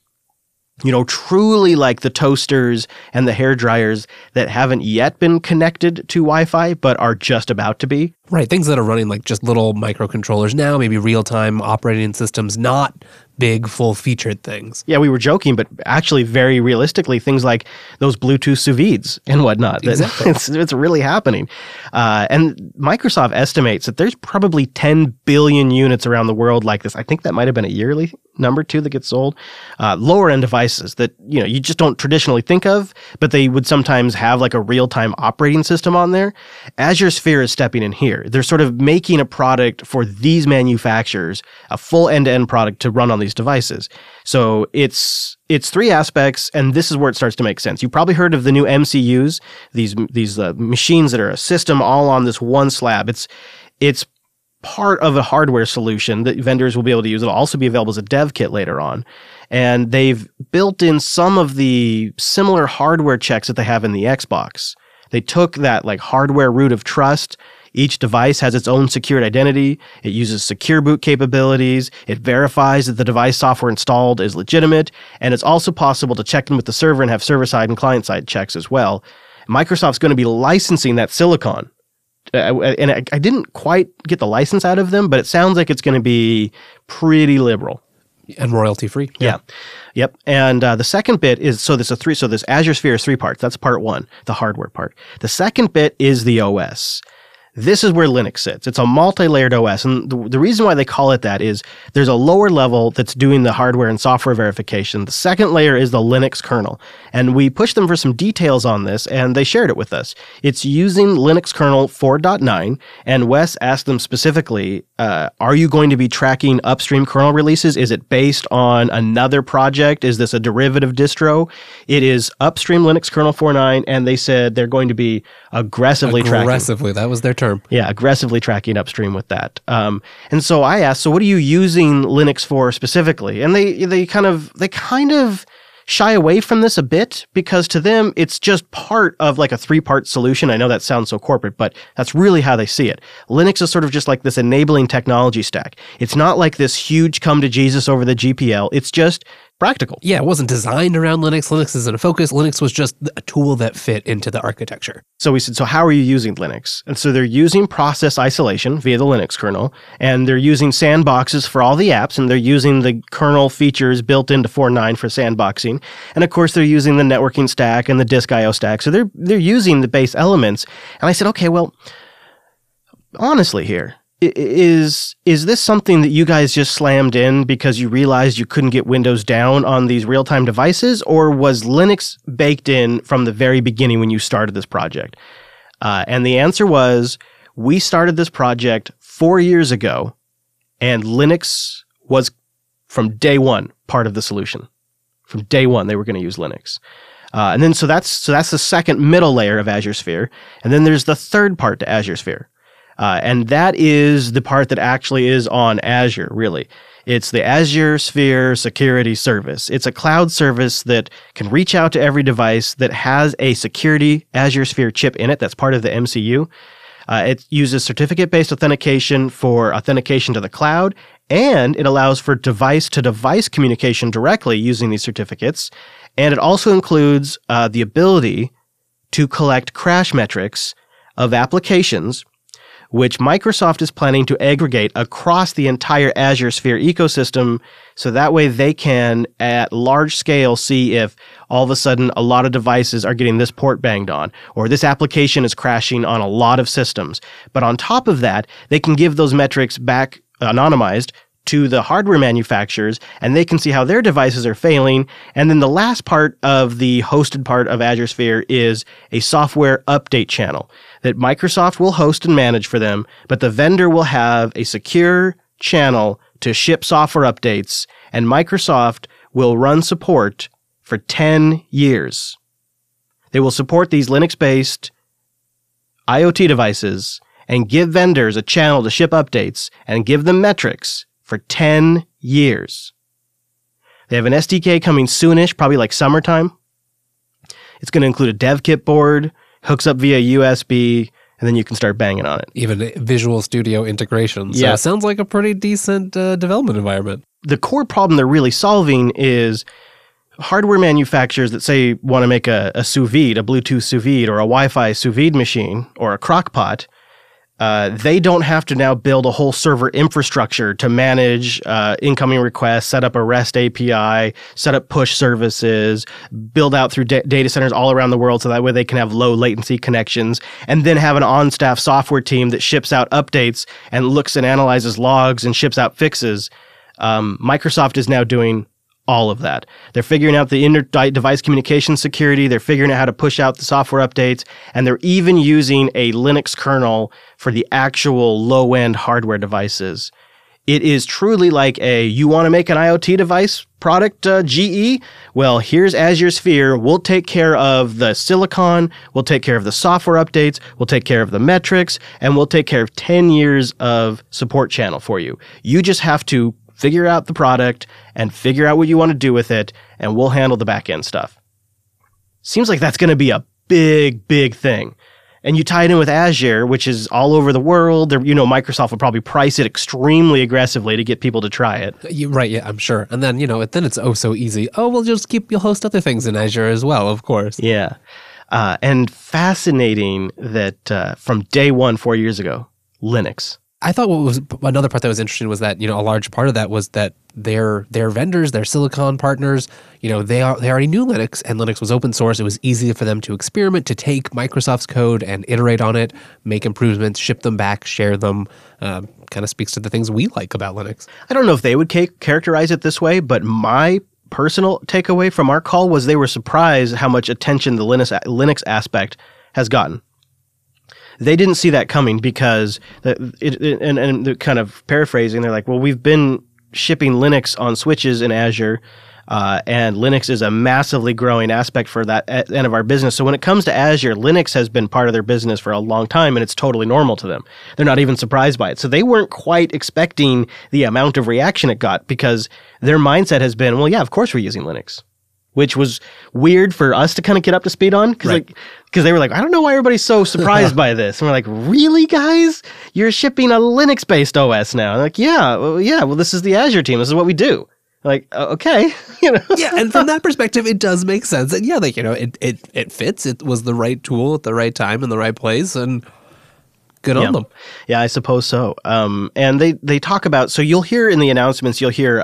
You know, truly like the toasters and the hair dryers that haven't yet been connected to Wi-Fi, but are just about to be. Right, things that are running like just little microcontrollers now, maybe real-time operating systems, not big, full-featured things. Yeah, we were joking, but actually very realistically, things like those Bluetooth sous vides and whatnot. Exactly. It's really happening. And Microsoft estimates that there's probably 10 billion units around the world like this. I think that might have been a yearly number, too, that gets sold. Lower-end devices that, you know, you just don't traditionally think of, but they would sometimes have like a real-time operating system on there. Azure Sphere is stepping in here. They're sort of making a product for these manufacturers, a full end-to-end product to run on these devices. So it's 3 aspects, and this is where it starts to make sense. You probably heard of the new MCUs, these machines that are a system all on this one slab. It's part of a hardware solution that vendors will be able to use. It'll also be available as a dev kit later on. And they've built in some of the similar hardware checks that they have in the Xbox. They took that like hardware root of trust. Each device has its own secured identity. It uses secure boot capabilities. It verifies that the device software installed is legitimate. And it's also possible to check in with the server and have server-side and client-side checks as well. Microsoft's going to be licensing that silicon. And I didn't quite get the license out of them, but it sounds like it's going to be pretty liberal. And royalty free. Yeah. Yep. And the second bit is, so there's this Azure Sphere is three parts. That's part one, the hardware part. The second bit is the OS. This is where Linux sits. It's a multi-layered OS. And the reason why they call it that is there's a lower level that's doing the hardware and software verification. The second layer is the Linux kernel. And we pushed them for some details on this, and they shared it with us. It's using Linux kernel 4.9, and Wes asked them specifically, are you going to be tracking upstream kernel releases? Is it based on another project? Is this a derivative distro? It is upstream Linux kernel 4.9, and they said they're going to be aggressively tracking. Aggressively, that was their term. Yeah, aggressively tracking upstream with that. And so I asked, so what are you using Linux for specifically? And they kind of shy away from this a bit, because to them it's just part of like a three-part solution. I know that sounds so corporate, but that's really how they see it. Linux is sort of just like this enabling technology stack. It's not like this huge come to Jesus over the GPL. It's just practical. Yeah, it wasn't designed around Linux. Linux isn't a focus. Linux was just a tool that fit into the architecture. So we said, so how are you using Linux? And so they're using process isolation via the Linux kernel, and they're using sandboxes for all the apps, and they're using the kernel features built into 4.9 for sandboxing. And of course, they're using the networking stack and the disk IO stack. So they're using the base elements. And I said, okay, well, honestly here, is this something that you guys just slammed in because you realized you couldn't get Windows down on these real-time devices, or was Linux baked in from the very beginning when you started this project? And the answer was, we started this project 4 years ago, and Linux was, from day one, part of the solution. From day one, they were going to use Linux. And then so that's the second middle layer of Azure Sphere. And then there's the third part to Azure Sphere. And that is the part that actually is on Azure, really. It's the Azure Sphere Security Service. It's a cloud service that can reach out to every device that has a security Azure Sphere chip in it. That's part of the MCU. It uses certificate-based authentication for authentication to the cloud, and it allows for device-to-device communication directly using these certificates. And it also includes the ability to collect crash metrics of applications, which Microsoft is planning to aggregate across the entire Azure Sphere ecosystem, so that way they can, at large scale, see if all of a sudden a lot of devices are getting this port banged on, or this application is crashing on a lot of systems. But on top of that, they can give those metrics back anonymized to the hardware manufacturers, and they can see how their devices are failing. And then the last part of the hosted part of Azure Sphere is a software update channel that Microsoft will host and manage for them, but the vendor will have a secure channel to ship software updates, and Microsoft will run support for 10 years. They will support these Linux-based IoT devices and give vendors a channel to ship updates and give them metrics for 10 years. They have an SDK coming soonish, probably like summertime. It's going to include a dev kit board, hooks up via USB, and then you can start banging on it. Even Visual Studio integration. So yeah, sounds like a pretty decent development environment. The core problem they're really solving is hardware manufacturers that say want to make a sous vide, a Bluetooth sous vide, or a Wi-Fi sous vide machine, or a crock pot. They don't have to now build a whole server infrastructure to manage incoming requests, set up a REST API, set up push services, build out through data centers all around the world so that way they can have low latency connections, and then have an on-staff software team that ships out updates and looks and analyzes logs and ships out fixes. Microsoft is now doing all of that. They're figuring out the inter-device communication security. They're figuring out how to push out the software updates. And they're even using a Linux kernel for the actual low-end hardware devices. It is truly like a, you want to make an IoT device product, GE? Well, here's Azure Sphere. We'll take care of the silicon. We'll take care of the software updates. We'll take care of the metrics. And we'll take care of 10 years of support channel for you. You just have to figure out the product and figure out what you want to do with it, and we'll handle the back-end stuff. Seems like that's going to be a big, big thing. And you tie it in with Azure, which is all over the world. You know, Microsoft will probably price it extremely aggressively to get people to try it. Right, yeah, I'm sure. And then, you know, then it's oh so easy. Oh, we'll just you'll host other things in Azure as well, of course. Yeah. And fascinating that from day one, 4 years ago, Linux. I thought what was another part that was interesting was that, you know, a large part of that was that their vendors, their silicon partners, you know, they already knew Linux, and Linux was open source. It was easy for them to experiment, to take Microsoft's code and iterate on it, make improvements, ship them back, share them. Kind of speaks to the things we like about Linux. I don't know if they would characterize it this way, but my personal takeaway from our call was they were surprised how much attention the Linux aspect has gotten. They didn't see that coming because, and kind of paraphrasing, they're like, well, we've been shipping Linux on switches in Azure, and Linux is a massively growing aspect for that end of our business. So when it comes to Azure, Linux has been part of their business for a long time, and it's totally normal to them. They're not even surprised by it. So they weren't quite expecting the amount of reaction it got because their mindset has been, well, yeah, of course we're using Linux. Which was weird for us to kind of get up to speed on, because right. They were like, I don't know why everybody's so surprised by this. And we're like, really, guys? You're shipping a Linux-based OS now? And like, well, this is the Azure team. This is what we do. Like, okay. You know? Yeah, and from that perspective, it does make sense. And yeah, like, you know, it fits. It was the right tool at the right time in the right place, and good on them. Yeah, I suppose so. And they talk about, so you'll hear in the announcements, you'll hear...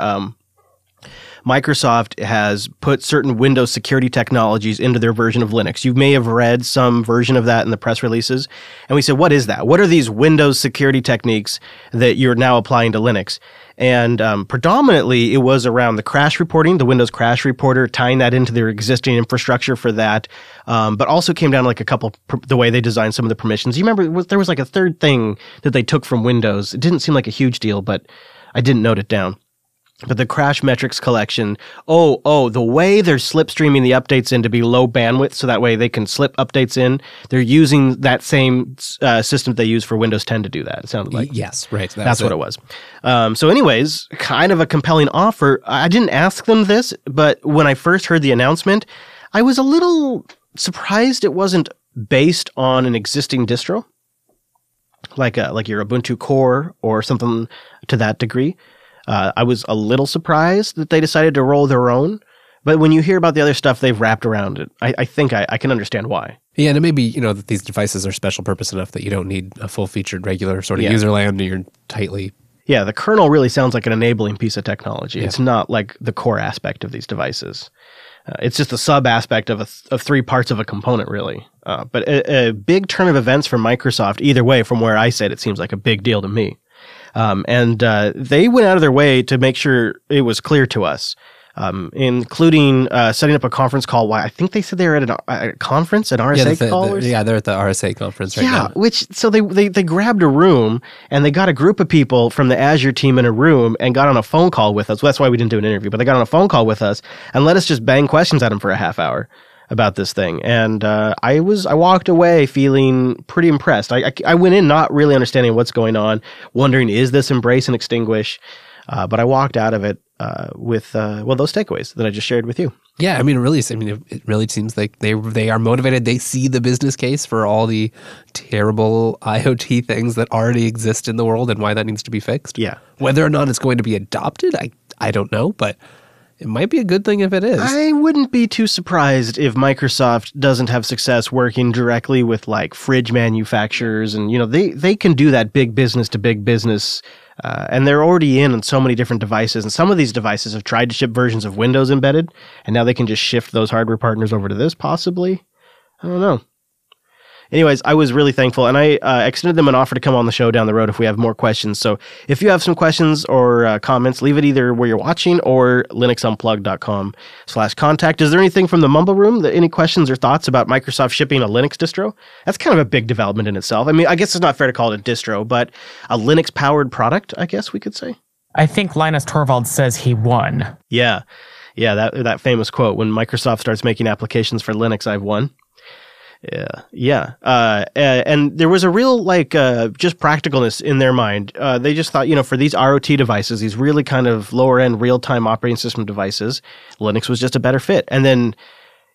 Microsoft has put certain Windows security technologies into their version of Linux. You may have read some version of that in the press releases. And we said, what is that? What are these Windows security techniques that you're now applying to Linux? And predominantly, it was around the crash reporting, the Windows crash reporter, tying that into their existing infrastructure for that. But also came down to like a couple, the way they designed some of the permissions. You remember there was like a third thing that they took from Windows. It didn't seem like a huge deal, but I didn't note it down. But the crash metrics collection, the way they're slipstreaming the updates in to be low bandwidth, so that way they can slip updates in. They're using that same system they use for Windows 10 to do that, it sounded like. Yes, right. That's what it was. So anyways, kind of a compelling offer. I didn't ask them this, but when I first heard the announcement, I was a little surprised it wasn't based on an existing distro, like your Ubuntu Core or something to that degree. I was a little surprised that they decided to roll their own. But when you hear about the other stuff they've wrapped around it, I think I can understand why. Yeah, and it may be, you know, that these devices are special purpose enough that you don't need a full-featured regular sort of user land to your tightly... Yeah, the kernel really sounds like an enabling piece of technology. Yeah. It's not like the core aspect of these devices. It's just a sub-aspect of three parts of a component, really. But a big turn of events for Microsoft, either way, from where I sit, it seems like a big deal to me. And they went out of their way to make sure it was clear to us, including setting up a conference call. Why I think they said they were at a conference, an RSA call. They're at the RSA conference right now. Yeah, so they grabbed a room and they got a group of people from the Azure team in a room and got on a phone call with us. Well, that's why we didn't do an interview, but they got on a phone call with us and let us just bang questions at them for a half hour about this thing. And I walked away feeling pretty impressed. I went in not really understanding what's going on, wondering, is this embrace and extinguish? But I walked out of it with those takeaways that I just shared with you. Yeah, I mean, it really seems like they are motivated. They see the business case for all the terrible IoT things that already exist in the world and why that needs to be fixed. Yeah. Whether or not it's going to be adopted, I don't know, but... It might be a good thing if it is. I wouldn't be too surprised if Microsoft doesn't have success working directly with like fridge manufacturers, and you know they can do that big business to big business, and they're already in on so many different devices. And some of these devices have tried to ship versions of Windows embedded, and now they can just shift those hardware partners over to this. Possibly, I don't know. Anyways, I was really thankful, and I extended them an offer to come on the show down the road if we have more questions. So if you have some questions or comments, leave it either where you're watching or linuxunplugged.com/contact. Is there anything from the Mumble Room, any questions or thoughts about Microsoft shipping a Linux distro? That's kind of a big development in itself. I mean, I guess it's not fair to call it a distro, but a Linux-powered product, I guess we could say. I think Linus Torvalds says he won. Yeah. Yeah, that famous quote, when Microsoft starts making applications for Linux, I've won. Yeah. And there was a real, just practicalness in their mind. They just thought, you know, for these ROT devices, these really kind of lower-end real-time operating system devices, Linux was just a better fit. And then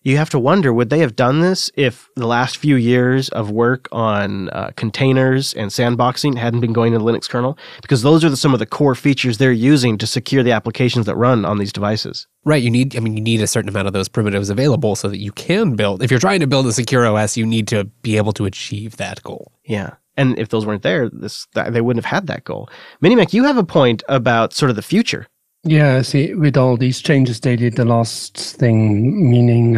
you have to wonder, would they have done this if the last few years of work on containers and sandboxing hadn't been going to the Linux kernel? Because those are some of the core features they're using to secure the applications that run on these devices. Right. You need a certain amount of those primitives available so that you can build. If you're trying to build a secure OS, you need to be able to achieve that goal. Yeah. And if those weren't there, they wouldn't have had that goal. Minimac, you have a point about sort of the future. Yeah, see, with all these changes, they did the last thing, meaning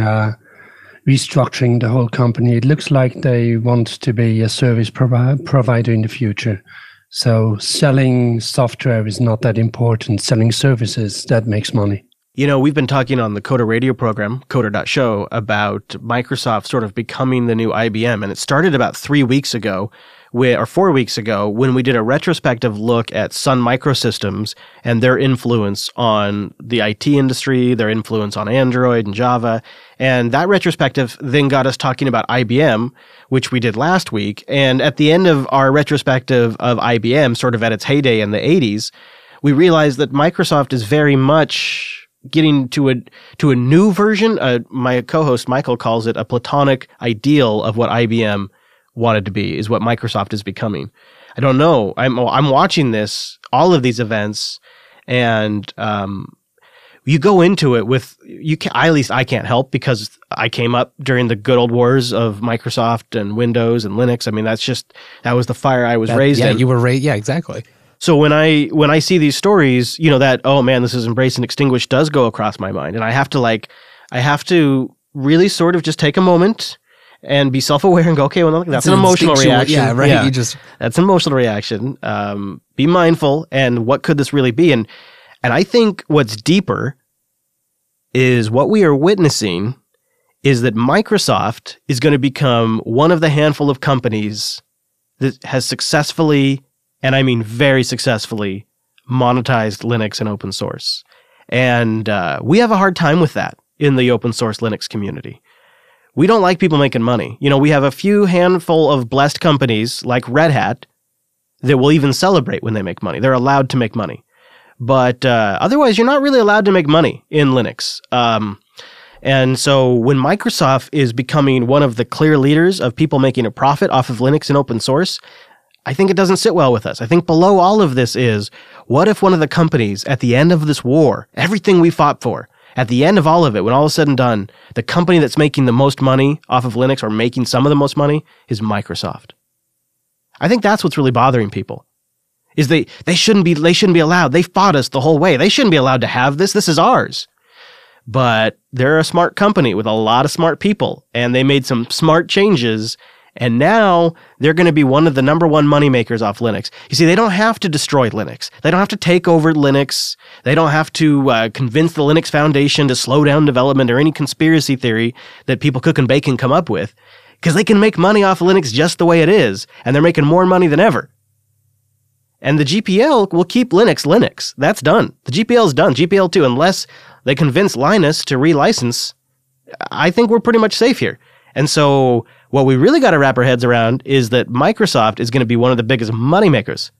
restructuring the whole company. It looks like they want to be a service provider in the future. So selling software is not that important. Selling services, that makes money. You know, we've been talking on the Coder radio program, Coder.show, about Microsoft sort of becoming the new IBM. And it started about 3 weeks ago, or 4 weeks ago, when we did a retrospective look at Sun Microsystems and their influence on the IT industry, their influence on Android and Java. And that retrospective then got us talking about IBM, which we did last week. And at the end of our retrospective of IBM, sort of at its heyday in the 80s, we realized that Microsoft is very much getting to a new version. My co-host Michael calls it a platonic ideal of what IBM wanted to be, is what Microsoft is becoming. I don't know. I'm watching this, all of these events, and you go into it with at least I can't help, because I came up during the good old wars of Microsoft and Windows and Linux. I mean, that was the fire I was raised in. Yeah, you were raised. Yeah, exactly. So when I see these stories, you know, that, oh man, this is embrace and extinguish, does go across my mind. And I have to really sort of just take a moment and be self-aware and go, okay, well, that's an emotional reaction. Yeah, right. Yeah. That's an emotional reaction. Be mindful. And what could this really be? And I think what's deeper is what we are witnessing is that Microsoft is going to become one of the handful of companies that has successfully, and I mean very successfully, monetized Linux and open source. And we have a hard time with that in the open source Linux community. We don't like people making money. You know, we have a few handful of blessed companies like Red Hat that will even celebrate when they make money. They're allowed to make money. But otherwise, you're not really allowed to make money in Linux. And so when Microsoft is becoming one of the clear leaders of people making a profit off of Linux and open source, I think it doesn't sit well with us. I think below all of this is, what if one of the companies at the end of this war, everything we fought for, at the end of all of it, when all is said and done, the company that's making the most money off of Linux, or making some of the most money, is Microsoft? I think that's what's really bothering people. Is they shouldn't be allowed. They fought us the whole way. They shouldn't be allowed to have this. This is ours. But they're a smart company with a lot of smart people, and they made some smart changes. And now they're going to be one of the #1 moneymakers off Linux. You see, they don't have to destroy Linux. They don't have to take over Linux. They don't have to convince the Linux Foundation to slow down development, or any conspiracy theory that people cook and bake and come up with, because they can make money off Linux just the way it is, and they're making more money than ever. And the GPL will keep Linux. That's done. The GPL is done. GPL 2, unless they convince Linus to relicense, I think we're pretty much safe here. And so what we really got to wrap our heads around is that Microsoft is going to be one of the biggest moneymakers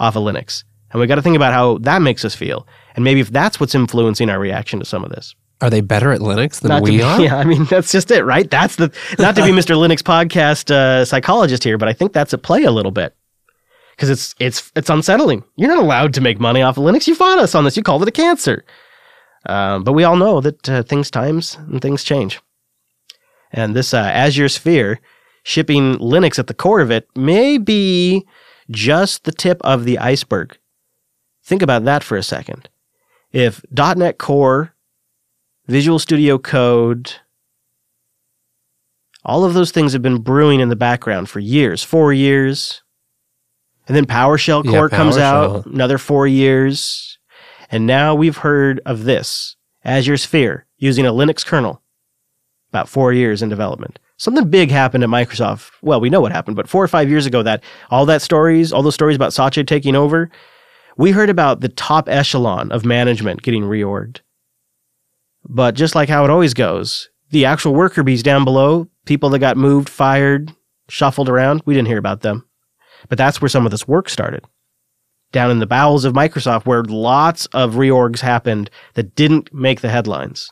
off of Linux. And we got to think about how that makes us feel. And maybe if that's what's influencing our reaction to some of this. Are they better at Linux than we are? Yeah, I mean, that's just it, right? That's the, not to be Mr. Linux podcast psychologist here, but I think that's at play a little bit. Because it's unsettling. You're not allowed to make money off of Linux. You fought us on this. You called it a cancer. But we all know that things change. And this Azure Sphere, shipping Linux at the core of it, may be just the tip of the iceberg. Think about that for a second. If .NET Core, Visual Studio Code, all of those things have been brewing in the background for years, 4 years. And then PowerShell Core comes out, another 4 years. And now we've heard of this, Azure Sphere, using a Linux kernel. About 4 years in development. Something big happened at Microsoft. Well, we know what happened, but 4 or 5 years ago, all those stories about Satya taking over, we heard about the top echelon of management getting reorged. But just like how it always goes, the actual worker bees down below, people that got moved, fired, shuffled around, we didn't hear about them. But that's where some of this work started. Down in the bowels of Microsoft, where lots of reorgs happened that didn't make the headlines.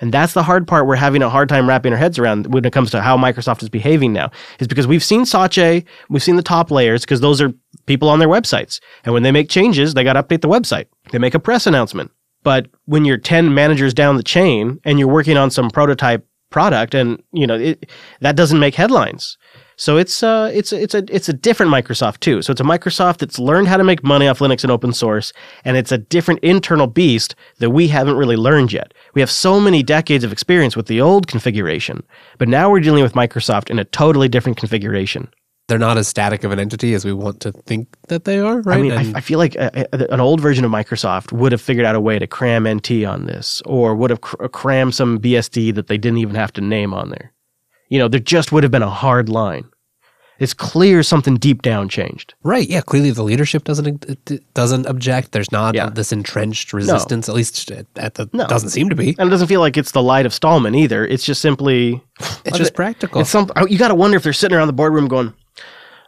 And that's the hard part we're having a hard time wrapping our heads around when it comes to how Microsoft is behaving now, is because we've seen Satya, we've seen the top layers, because those are people on their websites. And when they make changes, they got to update the website. They make a press announcement. But when you're 10 managers down the chain and you're working on some prototype product, and you know that doesn't make headlines. So it's a different Microsoft too. So it's a Microsoft that's learned how to make money off Linux and open source, and it's a different internal beast that we haven't really learned yet. We have so many decades of experience with the old configuration, but now we're dealing with Microsoft in a totally different configuration. They're not as static of an entity as we want to think that they are, right? I mean, I feel like an old version of Microsoft would have figured out a way to cram NT on this, or would have crammed some BSD that they didn't even have to name on there. You know, there just would have been a hard line. It's clear something deep down changed. Right, yeah. Clearly the leadership doesn't object. There's not this entrenched resistance, at least at the doesn't seem to be. And it doesn't feel like it's the light of Stallman either. It's just simply... It's just practical. It's you got to wonder if they're sitting around the boardroom going...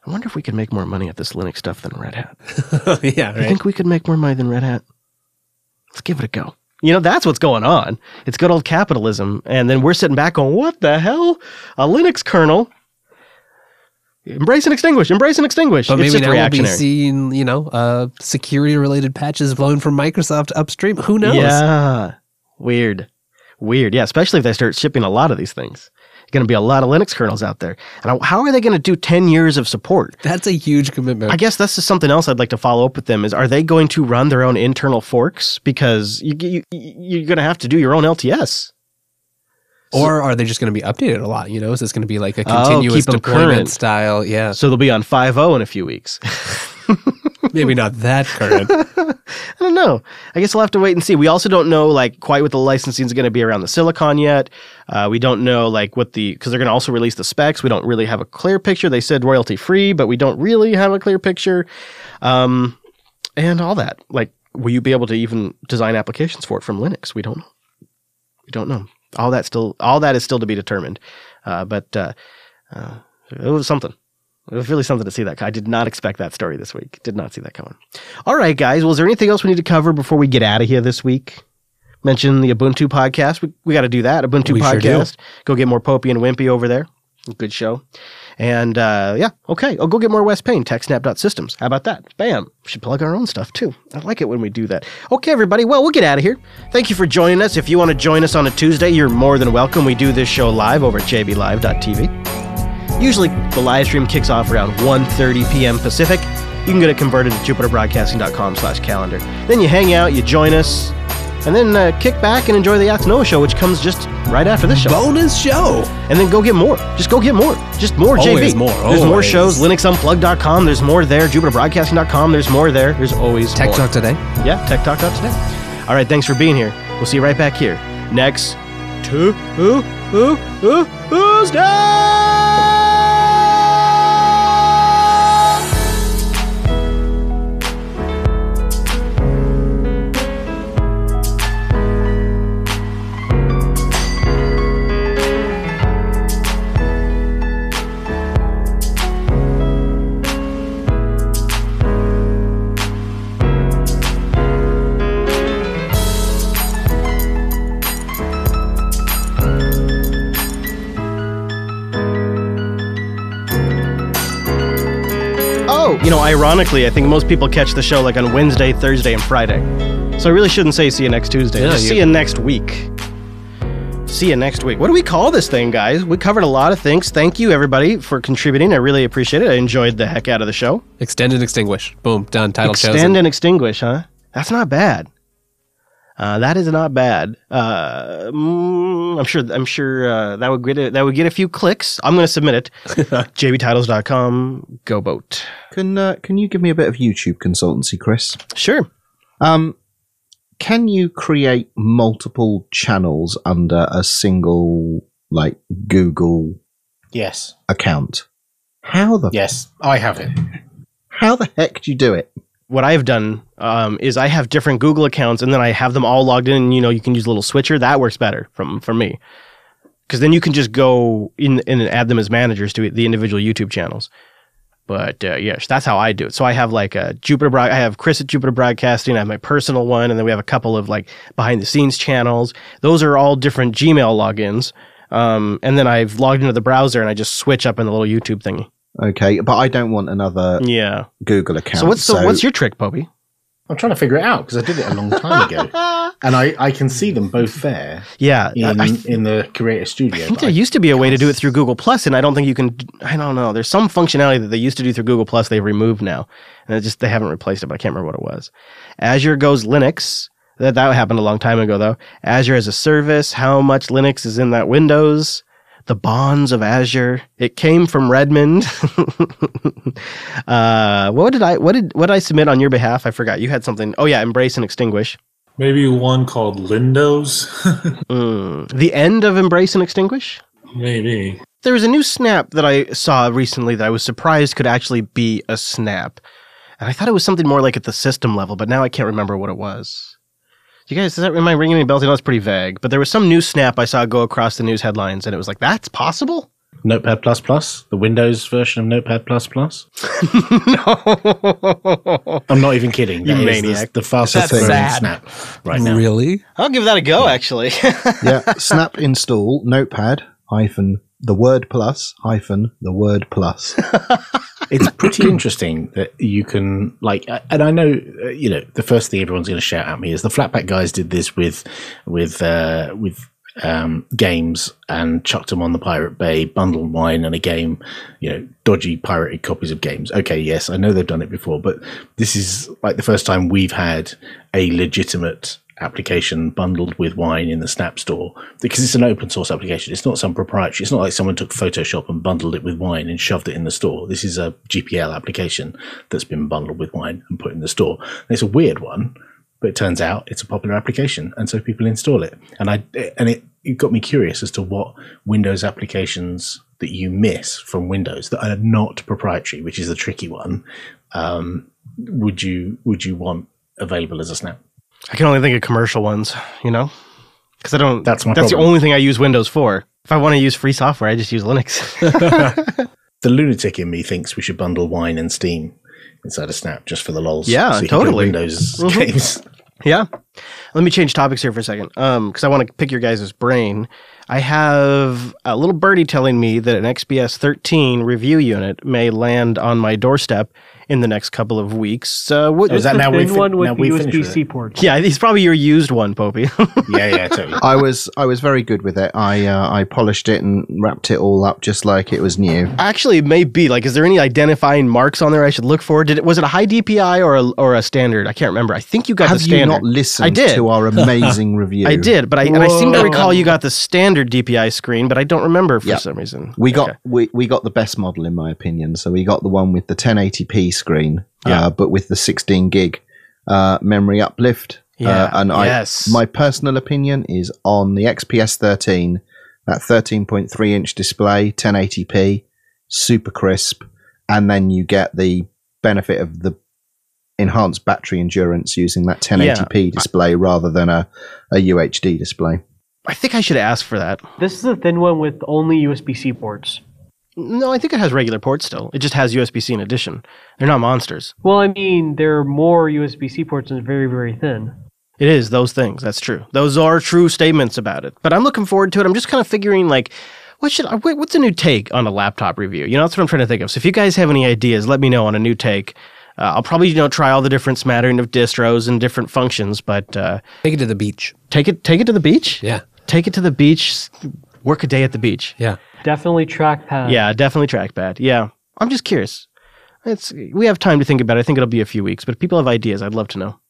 I wonder if we could make more money at this Linux stuff than Red Hat. Yeah, right. You think we could make more money than Red Hat? Let's give it a go. You know, that's what's going on. It's good old capitalism. And then we're sitting back going, what the hell? A Linux kernel? Embrace and extinguish. Embrace and extinguish. But maybe now we'll be seeing, you know, security-related patches blown from Microsoft upstream. Who knows? Yeah. Weird. Yeah, especially if they start shipping a lot of these things. Going to be a lot of Linux kernels out there. And how are they going to do 10 years of support? That's a huge commitment. I guess that's just something else I'd like to follow up with them is, are they going to run their own internal forks? Because you're going to have to do your own LTS. Or are they just going to be updated a lot? You know, is this going to be like a continuous deployment style? Yeah. So they'll be on 5.0 in a few weeks. Maybe not that current. I don't know. I guess we'll have to wait and see. We also don't know like quite what the licensing is going to be around the silicon yet. We don't know like what because they're going to also release the specs. We don't really have a clear picture. They said royalty free, but we don't really have a clear picture. And all that. Like, will you be able to even design applications for it from Linux? We don't know. All that is still to be determined. But it was something. It was really something to see that. I did not expect that story this week. Did not see that coming. All right, guys. Well, is there anything else we need to cover before we get out of here this week? Mention the Ubuntu podcast. We got to do that. Ubuntu podcast. Sure, go get more Popey and Wimpy over there. Good show. And okay. Oh, go get more West Payne, techsnap.systems. How about that? Bam. We should plug our own stuff too. I like it when we do that. Okay, everybody. Well, we'll get out of here. Thank you for joining us. If you want to join us on a Tuesday, you're more than welcome. We do this show live over at jblive.tv. Usually, the live stream kicks off around 1:30 p.m. Pacific. You can get it converted to jupiterbroadcasting.com/calendar. Then you hang out, you join us, and then kick back and enjoy the Ask Noah show, which comes just right after this show. Bonus show! And then go get more. Just go get more. Just more JB. Always more. There's more shows. LinuxUnplugged.com. There's more there. jupiterbroadcasting.com. There's more there. There's always more. Tech Talk Today. Yeah, techtalk.today. All right, thanks for being here. We'll see you right back here next Tuesday! You know, ironically, I think most people catch the show like on Wednesday, Thursday, and Friday. So I really shouldn't say see you next Tuesday. Yeah, just see you next week. See you next week. What do we call this thing, guys? We covered a lot of things. Thank you, everybody, for contributing. I really appreciate it. I enjoyed the heck out of the show. Extend and extinguish. Boom. Done. Title chosen. Extend and extinguish, huh? That's not bad. That is not bad. I'm sure that would get a few clicks. I'm going to submit it. jbtitles.com. Go boat. Can you give me a bit of YouTube consultancy, Chris? Sure. Can you create multiple channels under a single like Google? Yes. Account. How the? Yes, I have it. How the heck do you do it? What I have done is I have different Google accounts, and then I have them all logged in. You know, you can use a little switcher. That works better for me, because then you can just go in and add them as managers to the individual YouTube channels. But yes, that's how I do it. So I have like a I have Chris at Jupiter Broadcasting. I have my personal one, and then we have a couple of like behind the scenes channels. Those are all different Gmail logins, and then I've logged into the browser and I just switch up in the little YouTube thingy. Okay, but I don't want another Google account. So what's your trick, Poppy? I'm trying to figure it out because I did it a long time ago. And I can see them both there. Yeah. In the Creator Studio. I think there used to be a way to do it through Google Plus, and I don't think you can, I don't know. There's some functionality that they used to do through Google Plus they've removed now. And they haven't replaced it, but I can't remember what it was. Azure goes Linux. That happened a long time ago, though. Azure as a service, how much Linux is in that Windows, the bonds of Azure. It came from Redmond. What did I submit on your behalf? I forgot. You had something. Oh, yeah, Embrace and Extinguish. Maybe one called Lindos. The end of Embrace and Extinguish? Maybe. There was a new snap that I saw recently that I was surprised could actually be a snap. And I thought it was something more like at the system level, but now I can't remember what it was. You guys, am I ringing any bells? I know it's pretty vague, but there was some new snap I saw go across the news headlines, and it was like, that's possible? Notepad++? The Windows version of Notepad++? No. I'm not even kidding. You maniac. The fastest growing snap right now. Really? I'll give that a go, actually. Yeah. Snap install Notepad -the word plus. It's pretty interesting that you can, like, and I know, you know, the first thing everyone's going to shout at me is the Flatpak guys did this with games and chucked them on the Pirate Bay, bundled wine and a game, you know, dodgy pirated copies of games. Okay, yes, I know they've done it before, but this is like the first time we've had a legitimate application bundled with wine in the Snap Store, because it's an open source application. It's not some proprietary. It's not like someone took Photoshop and bundled it with wine and shoved it in the store. This is a GPL application that's been bundled with wine and put in the store. And it's a weird one, but it turns out it's a popular application, and so people install it. And it got me curious as to what Windows applications that you miss from Windows that are not proprietary, which is the tricky one, would you want available as a Snap? I can only think of commercial ones, you know, because I don't. That's the only thing I use Windows for. If I want to use free software, I just use Linux. The lunatic in me thinks we should bundle wine and Steam inside a Snap just for the lols. Yeah, so you totally. Can play Windows games. Yeah. Let me change topics here for a second, because I want to pick your guys' brain. I have a little birdie telling me that an XBS 13 review unit may land on my doorstep in the next couple of weeks. Is that now we've one with USB-C port? Yeah, it's probably your used one, Popey. yeah, totally. I was very good with it. I polished it and wrapped it all up just like it was new. Actually, it may be like, is there any identifying marks on there I should look for? Was it a high DPI or a standard? I can't remember. I think you got the standard. Have you not listened to our amazing review? I did, but I seem to recall you got the standard DPI screen, but I don't remember for some reason. We got the best model in my opinion. So we got the one with the 1080p. Screen, but with the 16 gig memory uplift. My personal opinion is on the XPS 13, that 13.3 inch display, 1080p, super crisp, and then you get the benefit of the enhanced battery endurance using that 1080p display rather than a UHD display. I think I should ask for that. This is a thin one with only USB-C ports. No, I think it has regular ports still. It just has USB-C in addition. They're not monsters. Well, I mean, there are more USB-C ports and it's very, very thin. It is, those things. That's true. Those are true statements about it. But I'm looking forward to it. I'm just kind of figuring, like, what's a new take on a laptop review? You know, that's what I'm trying to think of. So if you guys have any ideas, let me know on a new take. I'll probably, try all the different smattering of distros and different functions, but... take it to the beach. Take it to the beach? Yeah. Take it to the beach... Work a day at the beach. Yeah. Definitely trackpad. Yeah. I'm just curious. We have time to think about it. I think it'll be a few weeks, but if people have ideas, I'd love to know.